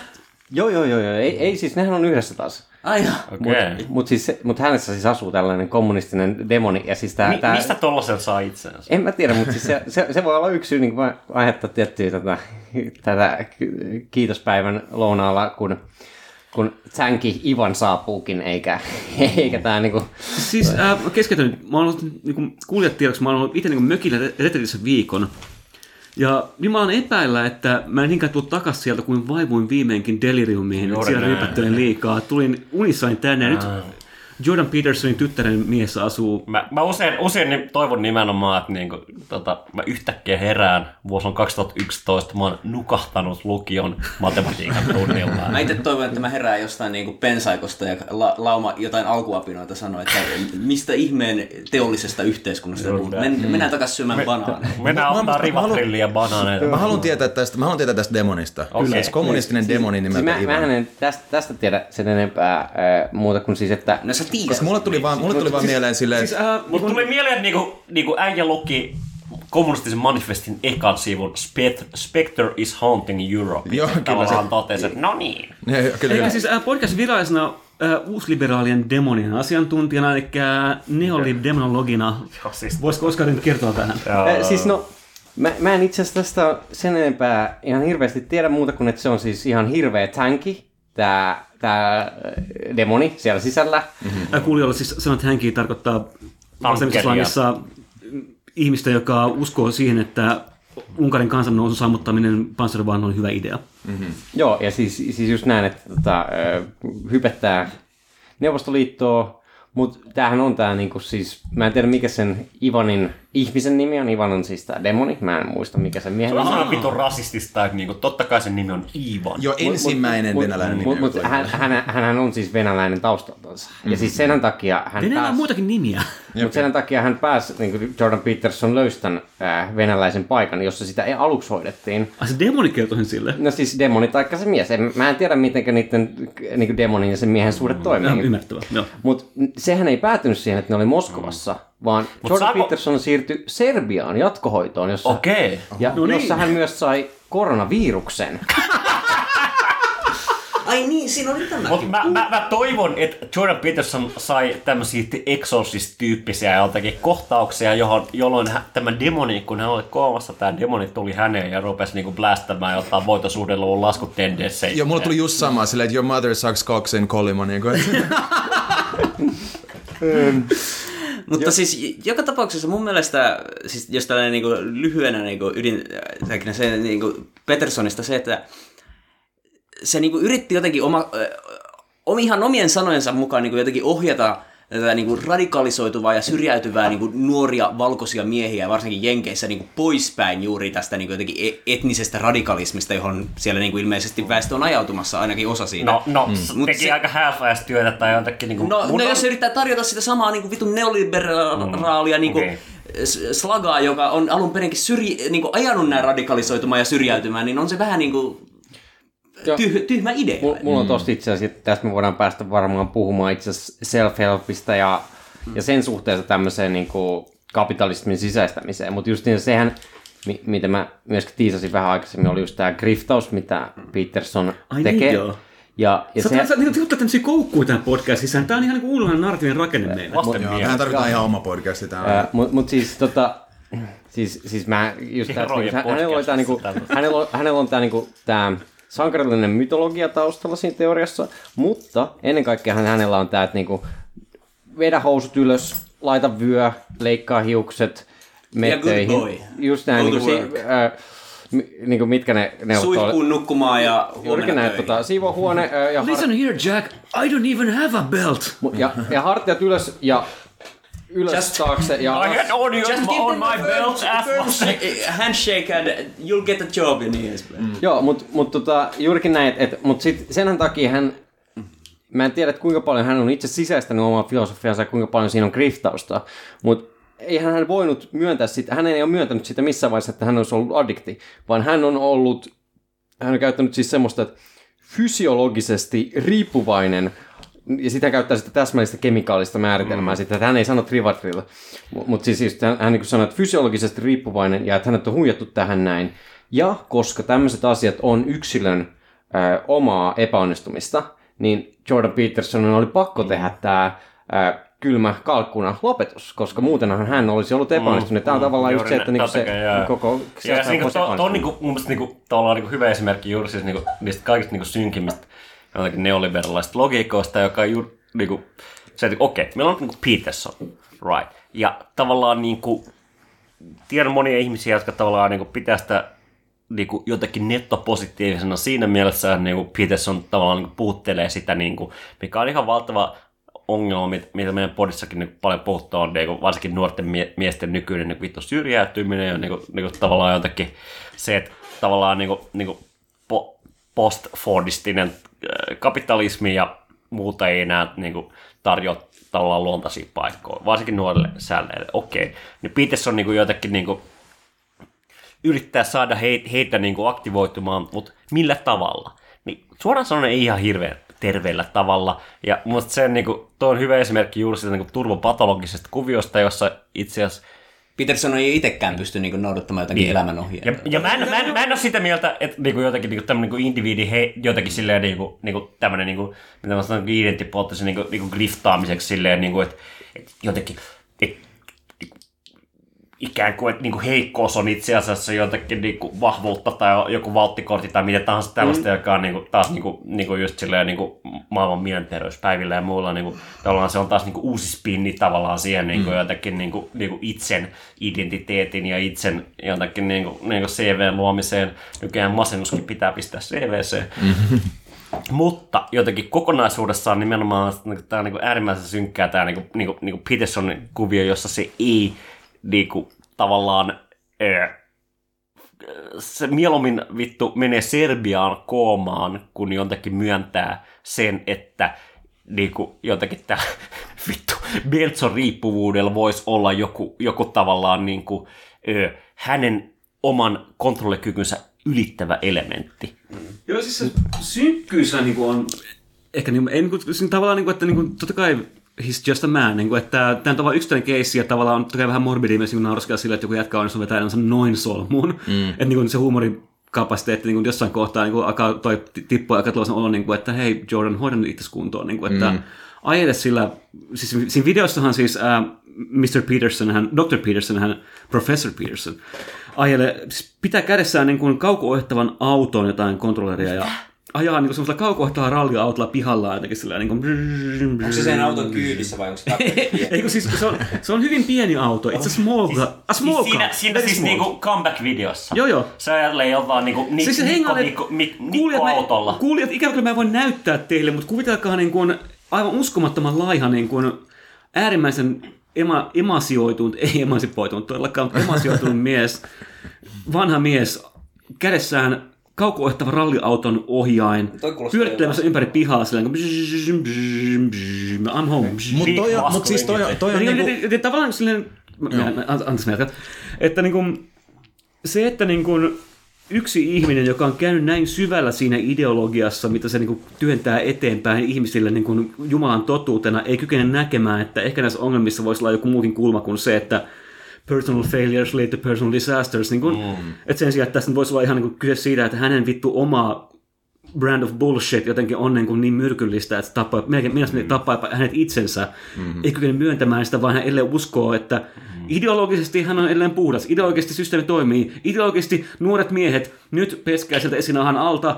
Joo, joo, joo, joo. Ei, ei siis, nehän on yhdessä taas. Ai okay. Mutta mut siis, mut hänessä siis asuu tällainen kommunistinen demoni. Ja siis tää, Mi, tää, mistä tollasen saa itseänsä? En mä tiedä, mutta siis se, se, se voi olla yksi syy, niin kuin mä aiheuttaa tiettyä tätä, tätä kiitospäivän lounaalla, kun kun Tsänki Ivan saapuukin, eikä, eikä tää niinku. Siis äh, keskeytän, mä oon ollut niinku, kuulijat tiedoksi, mä oon ollut ite niinku mökillä retriitissä viikon. Ja niin mä oon epäillä, että mä en niinkään tullut takas sieltä, kun vaivuin viimeinkin deliriumiin. Jordan. Siellä rypättelen liikaa. Tulin unissain tänne. Nyt Jordan Petersonin tyttären mies asuu. Mä, mä usein, usein toivon nimenomaan, että niinku, tota, mä yhtäkkiä herään. Vuosi on kaksituhattayksitoista, mä oon nukahtanut lukion matematiikan tunnilla. Mä itse toivon, että mä herään jostain niinku pensaikosta ja la, lauma jotain alkuapinoita sanoo, että mistä ihmeen teollisesta yhteiskunnasta puhutaan. Men, mennään takaisin syömään banaaneja. Mennään ottaa rivatrilliä banaaneja. Mä haluan tietää tästä demonista. Okay. Kyllä, kommunistinen siis, demoni nimeltä siis, Ivan. Mä en tästä, tästä tiedä sen enempää äh, muuta kuin siis, että no, koska mulle tuli vaan, mulle tuli vaan siis, mieleen silleen. Siis, äh, mulle tuli mieleen, että niinku, niinku äijä luki kommunistisen manifestin ekan sivun Spectre is haunting Europe. Joo, tavallaan totesi, että no niin. Siis äh, podcast virallisena äh, uusliberaalien demonien asiantuntijana, eli neolibedemonologina. Siis, voisiko Oskar nyt kertoa tähän? Äh, siis no, mä, mä en itse asiassa tästä sen enempää ihan hirveästi tiedä muuta kuin, että se on siis ihan hirveä tanki. Tää, tää demoni siellä sisällä. Mm-hmm. Kuulijoilla siis sanat hänkin tarkoittaa vasemmistolaisessa ihmistä, joka uskoo siihen, että Unkarin kansannousun sammuttaminen panssarivaunulla on hyvä idea. Mm-hmm. Joo, ja siis, siis just näin, että tota, hypettää Neuvostoliittoa, mutta tämähän on tää niinku siis, mä en tiedä mikä sen Ivanin ihmisen nimi on, Ivan on siis tää demoni, mä en muista mikä sen miehen nimi on. Se on aina vitun rasistista, että niinku, totta kai sen nimi on Ivan. Joo, ensimmäinen mut, venäläinen mut, nimi. Mutta mut, hän, hän, hän on siis venäläinen taustaltansa. Mm-hmm. Ja siis sen takia hän Venäjä pääsi on muutakin nimiä. Mutta sen takia hän pääsi, niin Jordan Peterson löysi tämän äh, venäläisen paikan, jossa sitä aluksi hoidettiin. Ai se demoni kertoi sille? No siis demoni taikka se mies. En, mä en tiedä, miten niiden niin demonin ja sen miehen suhde toimii. No, ymmärrettävä. Mutta sehän ei päätynyt siihen, että ne oli Moskovassa. Mm. Vaan mut Jordan saako Peterson siirtyi Serbiaan jatkohoitoon, jossa, okay. ja, no niin. jossa hän myös sai koronaviruksen. Ai niin, siinä oli tämäkin. Mutta mä, mä, mä toivon, että Jordan Peterson sai tämmöisiä exorcist-tyyppisiä joltakin kohtauksia, johon, jolloin hän, tämä demoni, kun hän oli koomassa, tämä demoni tuli häneen ja rupesi niinku blästämään jotain voitosuhdeluvun laskutendenssejä. Joo, mulle tuli just sama, silleen, että your mother sucks cocks in Colima. Niin Mutta jo. Siis joka tapauksessa mun mielestä, siis jos tällainen niin kuin, lyhyenä niin kuin, ydin, äh, se, niin kuin Petersonista se, että se niin kuin, yritti jotenkin oma, äh, ihan omien sanojensa mukaan niin kuin, jotenkin ohjata tätä niin kuin, radikalisoituvaa ja syrjäytyvää niin kuin, nuoria valkoisia miehiä, varsinkin Jenkeissä, niin kuin, poispäin juuri tästä niin kuin, jotenkin etnisestä radikalismista, johon siellä niin kuin, ilmeisesti väestö on ajautumassa, ainakin osa siinä. No, no mm. teki se, aika half-ass työtä tai jotakin. Niin kuin, no, no jos yrittää tarjota sitä samaa niin kuin, vitun neoliberaalia mm. niin kuin, okay. slagaa, joka on alun perinkin syrji, niin kuin, ajanut nämä radikalisoitumaan ja syrjäytymään, niin on se vähän niin kuin... Tyh, tyhmä idea. M- mulla on tosta itse asiassa, että tästä me voidaan päästä varmaan puhumaan itse asiassa self-helpista ja, mm. ja sen suhteessa tämmöiseen niin kuin kapitalismin sisäistämiseen. Mutta just niin sehän, mi- mitä mä myöskin tiisasin vähän aikaisemmin, oli just tää griftaus, mitä Peterson Ai tekee. Niin, ja, ja sä se... oot niinku tämmöisiä koukkuja tähän podcastissa. Tää on ihan niinku uudenlainen narratiivin rakenne meille. Tähän tarvitaan ihan oma podcasti täällä. Mutta siis tota... Siis, siis mä just tää... Hänellä on tää niinku tää... sankarillinen mytologia taustalla siinä teoriassa, mutta ennen kaikkea hänellä on tämä, että niinku, vedä housut ylös, laita vyö, leikkaa hiukset, mene töihin. Just näin, niinku, si- äh, niinku, mitkä ne neuvot oli. Suihkuun nukkumaan ja huomenna töihin. Tota, siivoo huone. Äh, ja Listen har- here Jack, I don't even have a belt. Ja, ja hartiat ylös ja... Ylös just, taakse ja alas. I had on, just on, on my belt after. Handshake and you'll get a job in the U S. Mm. Joo, mutta mut, tota, juurikin näin, että mut sit sen takia hän, mä en tiedä, kuinka paljon hän on itse sisäistänyt omaa filosofiansa ja kuinka paljon siinä on griftausta, mutta eihän hän voinut myöntää sitä, hän ei ole myöntänyt sitä missään vaiheessa, että hän olisi ollut addikti, vaan hän on ollut, hän on käyttänyt siis semmoista, että fysiologisesti riippuvainen. Ja sitä käyttää sitä täsmällistä kemikaalista määritelmää. Mm. Sitä, että hän ei sano Trivatrilla. Mutta siis, siis hän, hän niin sanoo, että fysiologisesti riippuvainen ja että hänet on huijattu tähän näin. Ja koska tämmöiset asiat on yksilön ö, omaa epäonnistumista, niin Jordan Petersonin oli pakko mm. tehdä tämä kylmä kalkkuna lopetus, koska muutenhan hän olisi ollut epäonnistunut. Mm. Tämä on tavallaan mm. just se, että niinku se jää. Koko... Se ja se niinku, to, to on niinku, mun mielestä niinku, niinku hyvä esimerkki juuri siis niinku, niistä kaikista niinku, synkimmistä neoliberalaisista logiikoista, joka on juuri niin kuin, se, että okei, okay, meillä on niin kuin Peterson, right. Ja tavallaan niin kuin, tiedän monia ihmisiä, jotka tavallaan niin kuin, pitää sitä niin kuin, jotenkin nettopositiivisena siinä mielessä, että niin kuin Peterson tavallaan niin kuin, puhuttelee sitä, niin kuin, mikä on ihan valtava ongelma, mitä meidän podissakin niin kuin, paljon puhuttaa on, niin kuin, varsinkin nuorten mie- miesten nykyinen niin kuin, vittu syrjäytyminen ja niin kuin, niin kuin, tavallaan jotenkin se, että tavallaan niin kuin, niin kuin, po- post-fordistinen kapitalismi ja muuta ei enää niin kuin, tarjoa tavallaan luontaisia paikkoja, varsinkin nuorille sälleille. Okei, niin Peterson niin kuin, jotenkin niin kuin, yrittää saada heitä, heitä niin kuin, aktivoitumaan, mutta millä tavalla? Niin, suoraan sanoen ei ihan hirveän terveellä tavalla. Ja musta se niin kuin, tuo on hyvä esimerkki juuri siitä niin kuin, turvopatologisesta kuviosta, jossa itse asiassa Peterson ei itsekään pysty niinku noudattamaan jotakin niin. elämänohjeita. Ja, ja mä, en, mä, en, mä en ole sitä mieltä, että niinku jotakin niinku tämmöinen niinku indiviidi he, jotakin silleen niinku, niinku tämmöinen niinku, mitä mä sanon, niinku identipoottisen niinku, niinku griftaamiseksi silleen niinku, että et jotenkin et, niinku, ikään kuin että niinku heikkous on itse asiassa jotakin niinku vahvuutta tai joku valttikortti tai mitä tahansa tällaista, mm. joka on niinku, taas niinku, niinku just silleen niinku maailman mielenterveyspäivillä ja muulla niinku, tavallaan se on taas niinku uusi spinni tavallaan siihen niinku mm. jotenkin niinku, niinku itsen identiteetin ja itsen jotenkin niinku, niinku C V:n luomiseen. Nykyään masennuskin pitää pistää C V:seen. Mm-hmm. Mutta jotenkin kokonaisuudessaan nimenomaan tämä on niinku äärimmäisen synkkää tämä niinku, niinku, niinku Petersonin kuvio, jossa se ei niinku tavallaan öö, se mieluummin vittu menee Serbiaan koomaan, kun jotenkin myöntää sen, että niinku jotenkin tää vittu Beltson-riippuvuudella voisi olla joku, joku tavallaan niinku öö, hänen oman kontrollikykynsä ylittävä elementti. Mm. Joo, siis se synkkyys niinku on ehkä niinku, ei niinku, tavallaan niinku, että niinku, totta kai he's just a man, niin kuin, että tämä on tavallaan yksittäinen keissi ja tavallaan on totta kai vähän morbidia myös niin nauraskaa sillä, että joku jätkä on vetää enänsä noin solmuun. Mm. Että niin kuin, se huumorikapasiteetti niin kuin, jossain kohtaa niin kuin, alkaa toi tippua ja alkaa tulla sen olon, niin kuin, että hei Jordan, hoida nyt itse kuntoon. Niin kuin, että mm. ajele sillä, siis siinä videossahan siis äh, mister Peterson, hän, doktor Peterson, hän, professor Peterson, ajele, siis pitää kädessään niin kuin, kauko-ohjattavan auton jotain kontrolleria ja ajaa niinku semmoisella kaukohtaa ralliautolla pihalla jotenkin sillä niinku brrrr, brrrr. Onko se sen auton kyydissä vai onko se takana? Eikö siis se on se on hyvin pieni auto. It's a small car. A small car. Siinä siinä siis niinku comeback videossa. Joo joo. Se ei ole vaan niinku niinku niinku autolla. Kuulijat, ikävä kyllä mä voin näyttää teille, mutta kuvitelkaa niin kuin aivan uskomattoman laiha niin kuin äärimmäisen ema, emasioitunut, ei emansipoitunut, todellakaan emasioitunut mies, vanha mies, kädessään kauko-ohjattava ralliauton ohjain, pyörittelemässä ympäri pihaa silleen, I'm home. Mutta toi on, mut siis toi on, toi on niin kuin... Tavallaan silleen, antais miettää, että niin kuin, se, että niin kuin yksi ihminen, joka on käynyt näin syvällä siinä ideologiassa, mitä se niin kuin työntää eteenpäin ihmisille niin kuin Jumalan totuutena, ei kykene näkemään, että ehkä näissä ongelmissa voisi olla joku muukin kulma kuin se, että personal failures lead to personal disasters. Niin kuin, mm. Että sen sijaan, että tässä voisi olla ihan niin kuin kyse siitä, että hänen vittu oma brand of bullshit jotenkin on niin, niin myrkyllistä, että tappaa, melkein minä tappaa hänet itsensä. Mm-hmm. Ei kykene myöntämään sitä, vaan hän ellei uskoo, että ideologisesti hän on edelleen puhdas. Ideologisesti systeemi toimii. Ideologisesti nuoret miehet nyt peskää sieltä esinahan alta.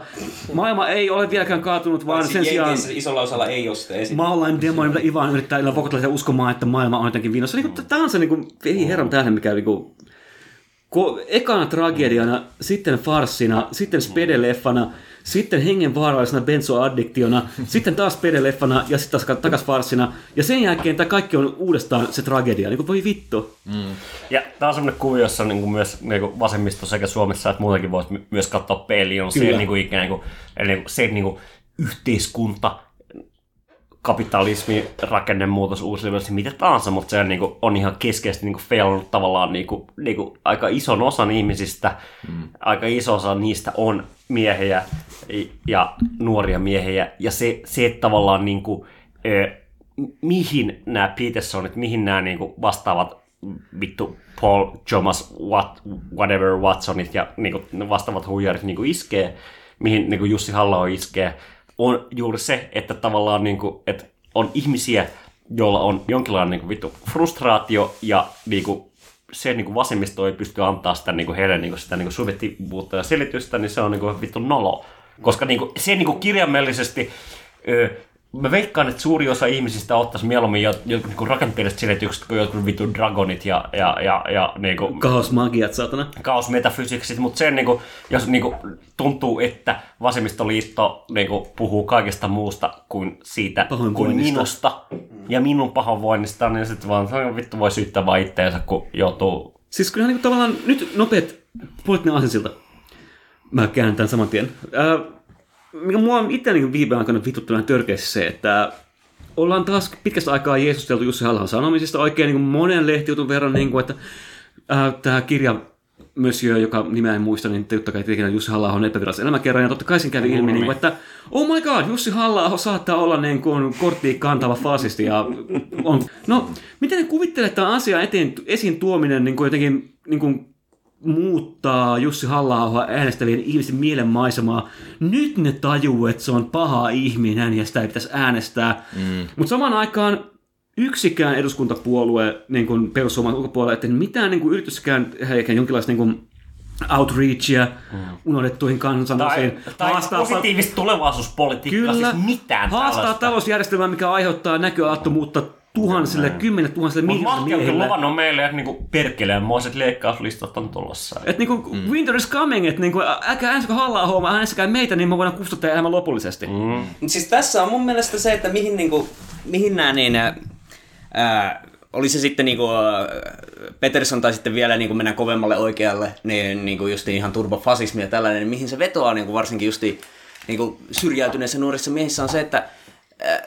Maailma ei ole vieläkään kaatunut, vaan sen sijaan... Isolla osalla ei ole sitä esinahan. Mä ollaan demoja, mitä Ivan yrittää illa vokotalaisia uskomaan, että maailma on jotenkin viinossa. Tämä on se, niin kuin, ei herran tähden, mikä... Niin kuin, ekana tragediana, sitten farsina, sitten spedeleffana, sitten hengenvaarallisena benzoaddiktiona, sitten taas pedeleffana ja sitten taas takas farsina. Ja sen jälkeen tämä kaikki on uudestaan se tragedia. Niin kuin voi vittu. Mm. Ja tämä on sellainen kuvio, jossa on niin myös niin vasemmisto sekä Suomessa että muutenkin voisi myös katsoa peiliin. On se, niin kuin, ikään kuin, eli se niin kuin yhteiskunta, kapitalismi, rakennemuutos, uusi, mitä tahansa, mutta se on, niin kuin, on ihan keskeisesti niin feilannut tavallaan niin kuin, niin kuin aika ison osan ihmisistä. Mm. Aika iso osa niistä on miehiä ja nuoria miehiä. Ja se, se että tavallaan, niin kuin, eh, mihin nämä Petersonit, mihin nämä niin kuin vastaavat vittu Paul, Thomas, what, whatever, Watsonit ja niin kuin vastaavat huijarit niin kuin iskee, mihin niin kuin Jussi Halla-aho iskee, on juuri se, että tavallaan niinku, että on ihmisiä, joilla on jonkinlainen niinku vittu frustraatio ja niinku se niinku vasemmisto ei pysty antaa sitä niinku heille niinku sitä niinku subjektiivuutta ja selitystä, niin se on niinku vittu nolo, koska niinku se niinku kirjaimellisesti öö, mä veikkaan, että suuri osa ihmisistä ottaisi mieluummin jotkut niinku rakenteelliset selitykset kuin jotkut vittu dragonit ja, ja, ja, ja niinku... Kaosmagiat, satana. Kaosmetafysiksit, mutta se niinku, jos niinku tuntuu, että vasemmistoliitto niinku puhuu kaikesta muusta kuin siitä, kuin minusta ja minun pahoinvoinnista, niin sitten vaan vittu voi syyttää vaan itteensä, kun joutuu... Siis kyllähän niinku tavallaan nyt nopeat poliittinen asensilta. Mä käännän tämän saman tien. Äh... Mikä mua on itse niin viime aikoina vituttanut törkeästi se, että ollaan taas pitkästä aikaa jeesusteltu Jussi Halla-ahon sanomisista oikein niin monen lehtijutun verran, niin kuin, että äh, tämä kirja Monsieur, joka nimeä en muista, niin totta kai tietenkin Jussi Halla-ahon epävirallisen elämäkerran, ja totta kai sen kävi ilmi, niin kuin, että oh my god, Jussi Halla-aho saattaa olla niin kuin korttiin kantava fasisti. Ja on. No, miten ne kuvittelee tämän asian eteen, esiin tuominen niin kuin jotenkin... Niin kuin muuttaa Jussi Halla-ahoa äänestävien ihmisten mielenmaisemaa. Nyt ne tajuu, että se on paha ihminen ja sitä ei pitäisi äänestää. Mm. Mutta samaan aikaan yksikään eduskuntapuolue niin perussuomalaisen ulkopuolella, että mitään niin yrityskään jonkinlaista niin outreachia mm. unohdettuihin kansanosiin. Tai, tai haastaa positiivista tulevaisuuspolitiikkaa, siis mitään haastaa tällaista. Haastaa talousjärjestelmää, mikä aiheuttaa näköalattomuutta tuhansille, kymmenen tuhansille miljoonille miehille. Mutta Matti onkin luvannut meille, että niinku perkeleenmoiset leikkauslistat on tulossa. Että niinku mm. winter is coming, että niinku älkää äänsäkö Halla-ahoa, vaan äänsäkää meitä, niin me voidaan kustuttaa elämä lopullisesti. Mm. Mut siis tässä on mun mielestä se, että mihin, niinku, mihin nämä niin... Ää, oli se sitten niinku Peterson tai sitten vielä niinku mennään kovemmalle oikealle, niin niinku justi ihan turbofasismi ja tällainen, niin mihin se vetoaa niinku varsinkin justi niinku syrjäytyneissä nuorissa miehissä on se, että Äh,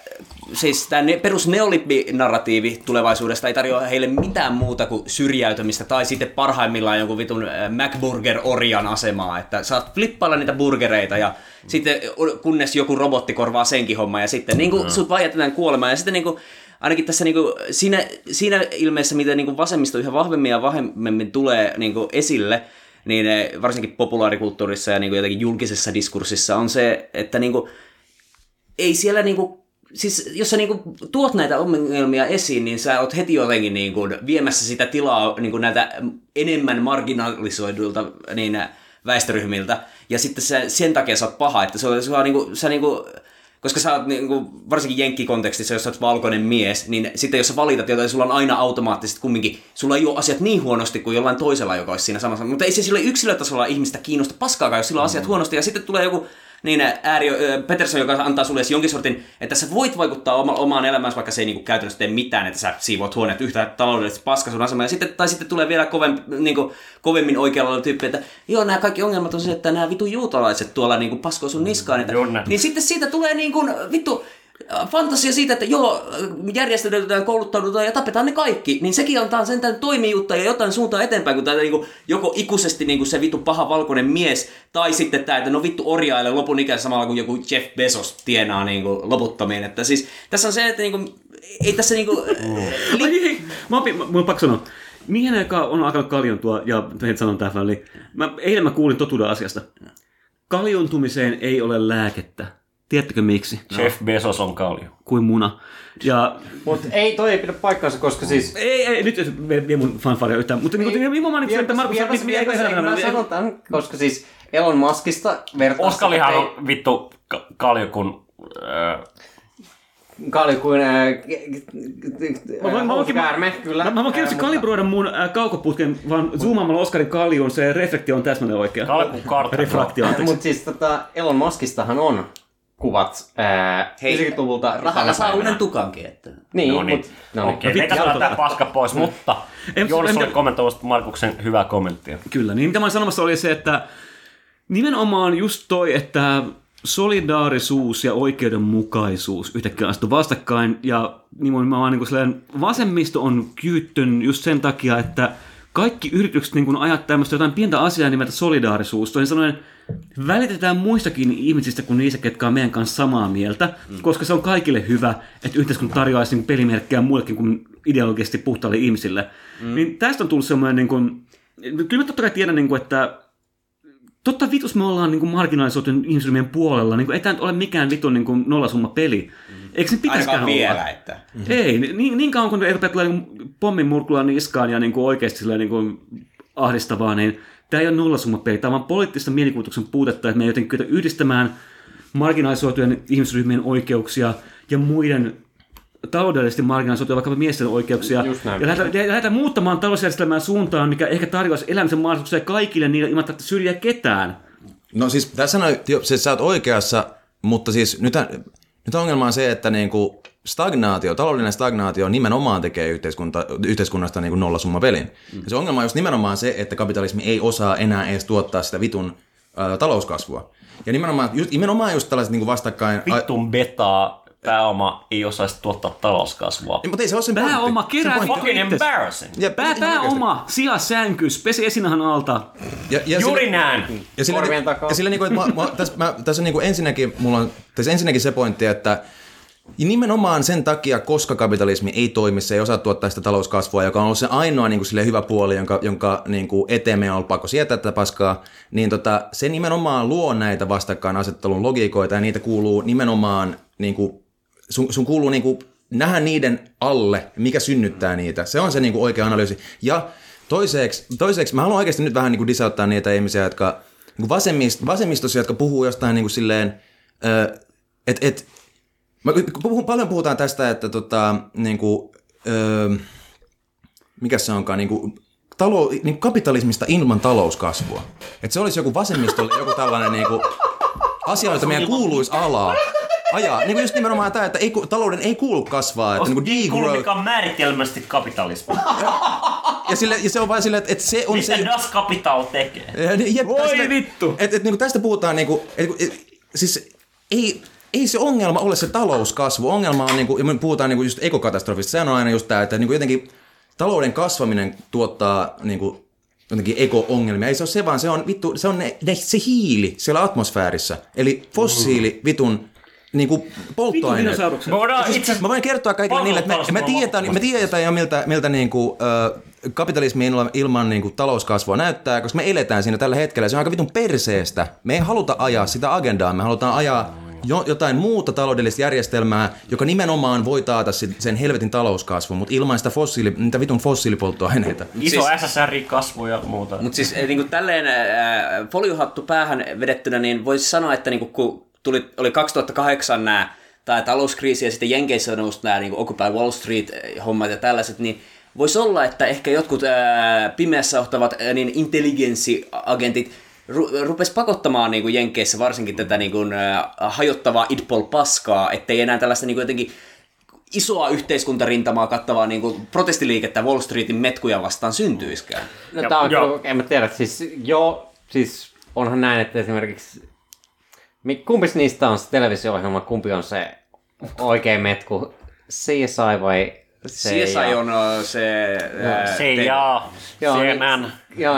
siis tämä ne, perus neolibbi-narratiivi tulevaisuudesta ei tarjoa heille mitään muuta kuin syrjäytymistä tai sitten parhaimmillaan jonkun vitun äh, McBurger-orjan asemaa, että saat flippailla niitä burgereita ja mm. sitten kunnes joku robotti korvaa senkin homman ja sitten niin kuin, mm. sut vaijatetaan kuolemaan ja sitten niin kuin, ainakin tässä niin kuin, siinä, siinä ilmeessä, mitä niin kuin vasemmisto yhä vahvemmin ja vahvemmin tulee niin kuin esille, niin varsinkin populaarikulttuurissa ja niin kuin jotenkin julkisessa diskurssissa on se, että niin kuin, ei siellä niinku, siis jos sä niinku tuot näitä ongelmia esiin, niin sä oot heti jotenkin niinku viemässä sitä tilaa niinku näitä enemmän marginalisoidulta niin väestöryhmiltä. Ja sitten sä, sen takia sä oot paha, että se on, se on niin kuin, sä niin kuin, koska sä oot niin kuin, varsinkin jenkkikontekstissa, jos sä oot valkoinen mies, niin sitten jos sä valitat jotain, sulla on aina automaattisesti kumminkin, sulla ei ole asiat niin huonosti kuin jollain toisella, joka olisi siinä samassa. Mutta ei se sillä yksilötasolla ihmistä kiinnosta paskaakaan, jos sillä on asiat huonosti. Ja sitten tulee joku niin ääri, Peterson, joka antaa sulle jonkin sortin, että sä voit vaikuttaa oma, omaan elämäänsä, vaikka se ei niinku käytännössä tee mitään, että sä siivoat huoneet yhtä taloudellisesti paska sun asemaan. Ja sitten, tai sitten tulee vielä kovempi, niinku, kovemmin oikealla tyyppi, että joo, nämä kaikki ongelmat on se, että nämä vitu juutalaiset tuolla niinku paskoo sun niskaan. Että, niin sitten siitä tulee niinku, vittu fantasia siitä, että joo, järjestäydytään, kouluttaudutaan ja tapetaan ne kaikki, niin sekin antaa sentään toimijuutta ja jotain suuntaa eteenpäin, kun täällä niinku, joko ikuisesti niinku se vittu paha valkoinen mies, tai sitten tää, että no vittu orjailee lopun ikänsä samalla, kun joku Jeff Bezos tienaa niinku loputtomiin, että siis tässä on se, että niinku, ei tässä niinku... li- Ai, hei, mä opin, mä, mä oon pakko sanoa. Mihin aikaan on alkanut kaljontua, ja heti sanon tähän väliin, mä, eilen mä kuulin totuuden asiasta. Kaljontumiseen ei ole lääkettä. Tiedättekö miksi? Jeff Bezos on kalju. Kuin muna. Ja... Mutta ei, toi ei pidä paikkaansa, koska siis... Ei, ei, nyt ei vie mun fanfaria yhtään. Mutta minun mainitsin, että Markus... Mä sanon tämän, koska siis Elon Muskista vertaista... Oskalihan on vittu kalju kuin... Kalju kuin... Oskarme, kyllä. Mä voin kertoa kalibroida mun kaukoputken, vaan zoomaamalla Oskarin kaljun, se reflektio on täsmälleen oikea. Kalju kuin kartta. Reflektio, anteeksi. Mutta siis Elon Muskistahan on... kuvat ää, yhdeksänkymmentäluvulta. Rahalla saa uuden tukankin. Että... Niin, no niin. Mut, no niin. Okei, meitä saadaan tämä paska pois, mutta Jonas oli kommentoimassa Markuksen hyvää kommenttia. Kyllä, niin mitä mä olin sanomassa oli se, että nimenomaan just toi, että solidaarisuus ja oikeudenmukaisuus yhtäkkiä astu vastakkain, ja nimenomaan niin silleen, vasemmisto on kyyttön just sen takia, että kaikki yritykset niin ajat tämmöistä jotain pientä asiaa nimeltä solidaarisuus. Toisin sanoen, välitetään muistakin ihmisistä kuin niistä, ketkä on meidän kanssa samaa mieltä, mm. koska se on kaikille hyvä, että yhteiskunta tarjoaisi niin pelimerkkejä muillekin kuin ideologisesti puhtaalle ihmisille. Mm. Niin tästä on tullut semmoinen, niin kuin, kyllä mä totta kai tiedän, niin kuin, että totta vitus me ollaan niin marginalisoitun ihmisryhmien puolella. Niin kuin, ei tämä nyt ole mikään vitun niin nollasumma peli. Mm. Eikö ne pitäisikään olla? Vielä, että... Mm-hmm. Ei, niin, niin kauan kun ei rupea tulee niin pommin murkulaan niskaan ja niin kuin oikeasti silleen, niin kuin ahdistavaa, niin tämä ei ole nollasumma-peli. Tämä on vaan poliittista mielikuvituksen puutetta, että me ei jotenkin kyetä yhdistämään marginalisoitujen ihmisryhmien oikeuksia ja muiden taloudellisesti marginalisoituja, vaikkapa miesten oikeuksia. Ja lähdetään, lähdetään muuttamaan talousjärjestelmää suuntaan, mikä ehkä tarjoaisi elämisen mahdollisuuksia kaikille niille ilman tarvitse syrjiä ketään. No siis tässä on, siis sä oot oikeassa, mutta siis nythän... Nyt ongelma on se, että niinku stagnaatio, taloudellinen stagnaatio nimenomaan tekee yhteiskunta, yhteiskunnasta niinku nollasummapelin. Mm. Ja se ongelma on just nimenomaan se, että kapitalismi ei osaa enää edes tuottaa sitä vitun ä, talouskasvua. Ja nimenomaan just, nimenomaan just tällaiset niinku vastakkain... Vitun betaa pääoma ei osaisi tuottaa talouskasvua. Ei, mutta ei se ole sen pointti. Pääoma kerää... Fucking embarrassing. Ja pää, pääoma, sija sänkyys, pesi esinahan alta. Ja, ja juuri sille, näin. Ja sille, korvien takaa. Ja sille, niinku, että mä, mä, tässä, mä, tässä on niinku ensinnäkin, mulla on, tässä ensinnäkin se pointti, että nimenomaan sen takia, koska kapitalismi ei toimi, se ei osaa tuottaa sitä talouskasvua, joka on ollut se ainoa niin kuin, sille hyvä puoli, jonka, jonka niin kuin, eteen meidän on ollut pakko sietää tätä paskaa, niin tota, se nimenomaan luo näitä vastakkainasettelun logiikoita, ja niitä kuuluu nimenomaan... Niin kuin, Sun, sun kuuluu niinku nähdä niiden alle, mikä synnyttää niitä. Se on se niinku oikea analyysi. Ja toiseksi, toiseksi mä haluan oikeasti nyt vähän niinku disauttaa niitä ihmisiä, jotka niinku vasemmist, vasemmistossa, jotka puhuu jostain niinku silleen, että et, puhun, paljon puhutaan tästä, että tota, niinku, ö, mikä se onkaan, niinku, talou, niinku kapitalismista ilman talouskasvua. Että se olisi joku vasemmistolle joku tällainen niinku, asia, jota meidän kuuluisi alaa. Ajaa, niin just nimenomaan tämä, että ei, talouden ei kuulu kasvaa. Että niin degrowth... Mikä on määritelmästi kapitalismi. Ja, ja, sille, ja se on vain silleen, että se on mitä se... Mitä Das Kapital tekee? Ja, voi tästä, vittu! Että et, niin tästä puhutaan niin kuin... Et, et, siis ei, ei se ongelma ole se talouskasvu. Ongelma on, niin kuin, ja me puhutaan niin kuin just ekokatastrofista, sehän on aina just tämä, että niin kuin jotenkin talouden kasvaminen tuottaa... Niin kuin, jotenkin eko-ongelmia. Ei se ole se, vaan se on, vittu, se, on ne, ne, se hiili siellä atmosfäärissä. Eli fossiili vitun niinku, polttoaineet. Mä voin kertoa kaikille niille, että me, me tiedetään, me tiedetään jo miltä, miltä niinku, äh, kapitalismi ilman niinku, talouskasvua näyttää, koska me eletään siinä tällä hetkellä. Se on aika vitun perseestä. Me ei haluta ajaa sitä agendaa. Me halutaan ajaa jo, jotain muuta taloudellista järjestelmää, joka nimenomaan voi taata sen helvetin talouskasvun, mutta ilman sitä fossiili, niitä vitun fossiilipolttoaineita. Iso siis, S S R-kasvu ja muuta. Mutta siis niin tälleen äh, foliohattu päähän vedettynä, niin voisi sanoa, että niin kun tuli, oli kaksituhattakahdeksan nämä, tai talouskriisi ja sitten Jenkeissä on noussut nämä niin Occupy Wall Street-hommat ja tällaiset, niin voisi olla, että ehkä jotkut ää, pimeässä johtavat ää, niin intelligenssiagentit ru- rupesi pakottamaan niin kuin Jenkeissä varsinkin tätä niin kuin, ää, hajottavaa idpol-paskaa, ettei enää tällaista niin kuin jotenkin isoa yhteiskuntarintamaa kattavaa niin kuin protestiliikettä Wall Streetin metkuja vastaan syntyiskään. No tämä on, jo. En mä tiedä, siis joo, siis onhan näin, että esimerkiksi kumpis niistä on se televisio-ohjelma, kumpi on se oikea metku, C S I vai C S I ja. On se... C I A, C N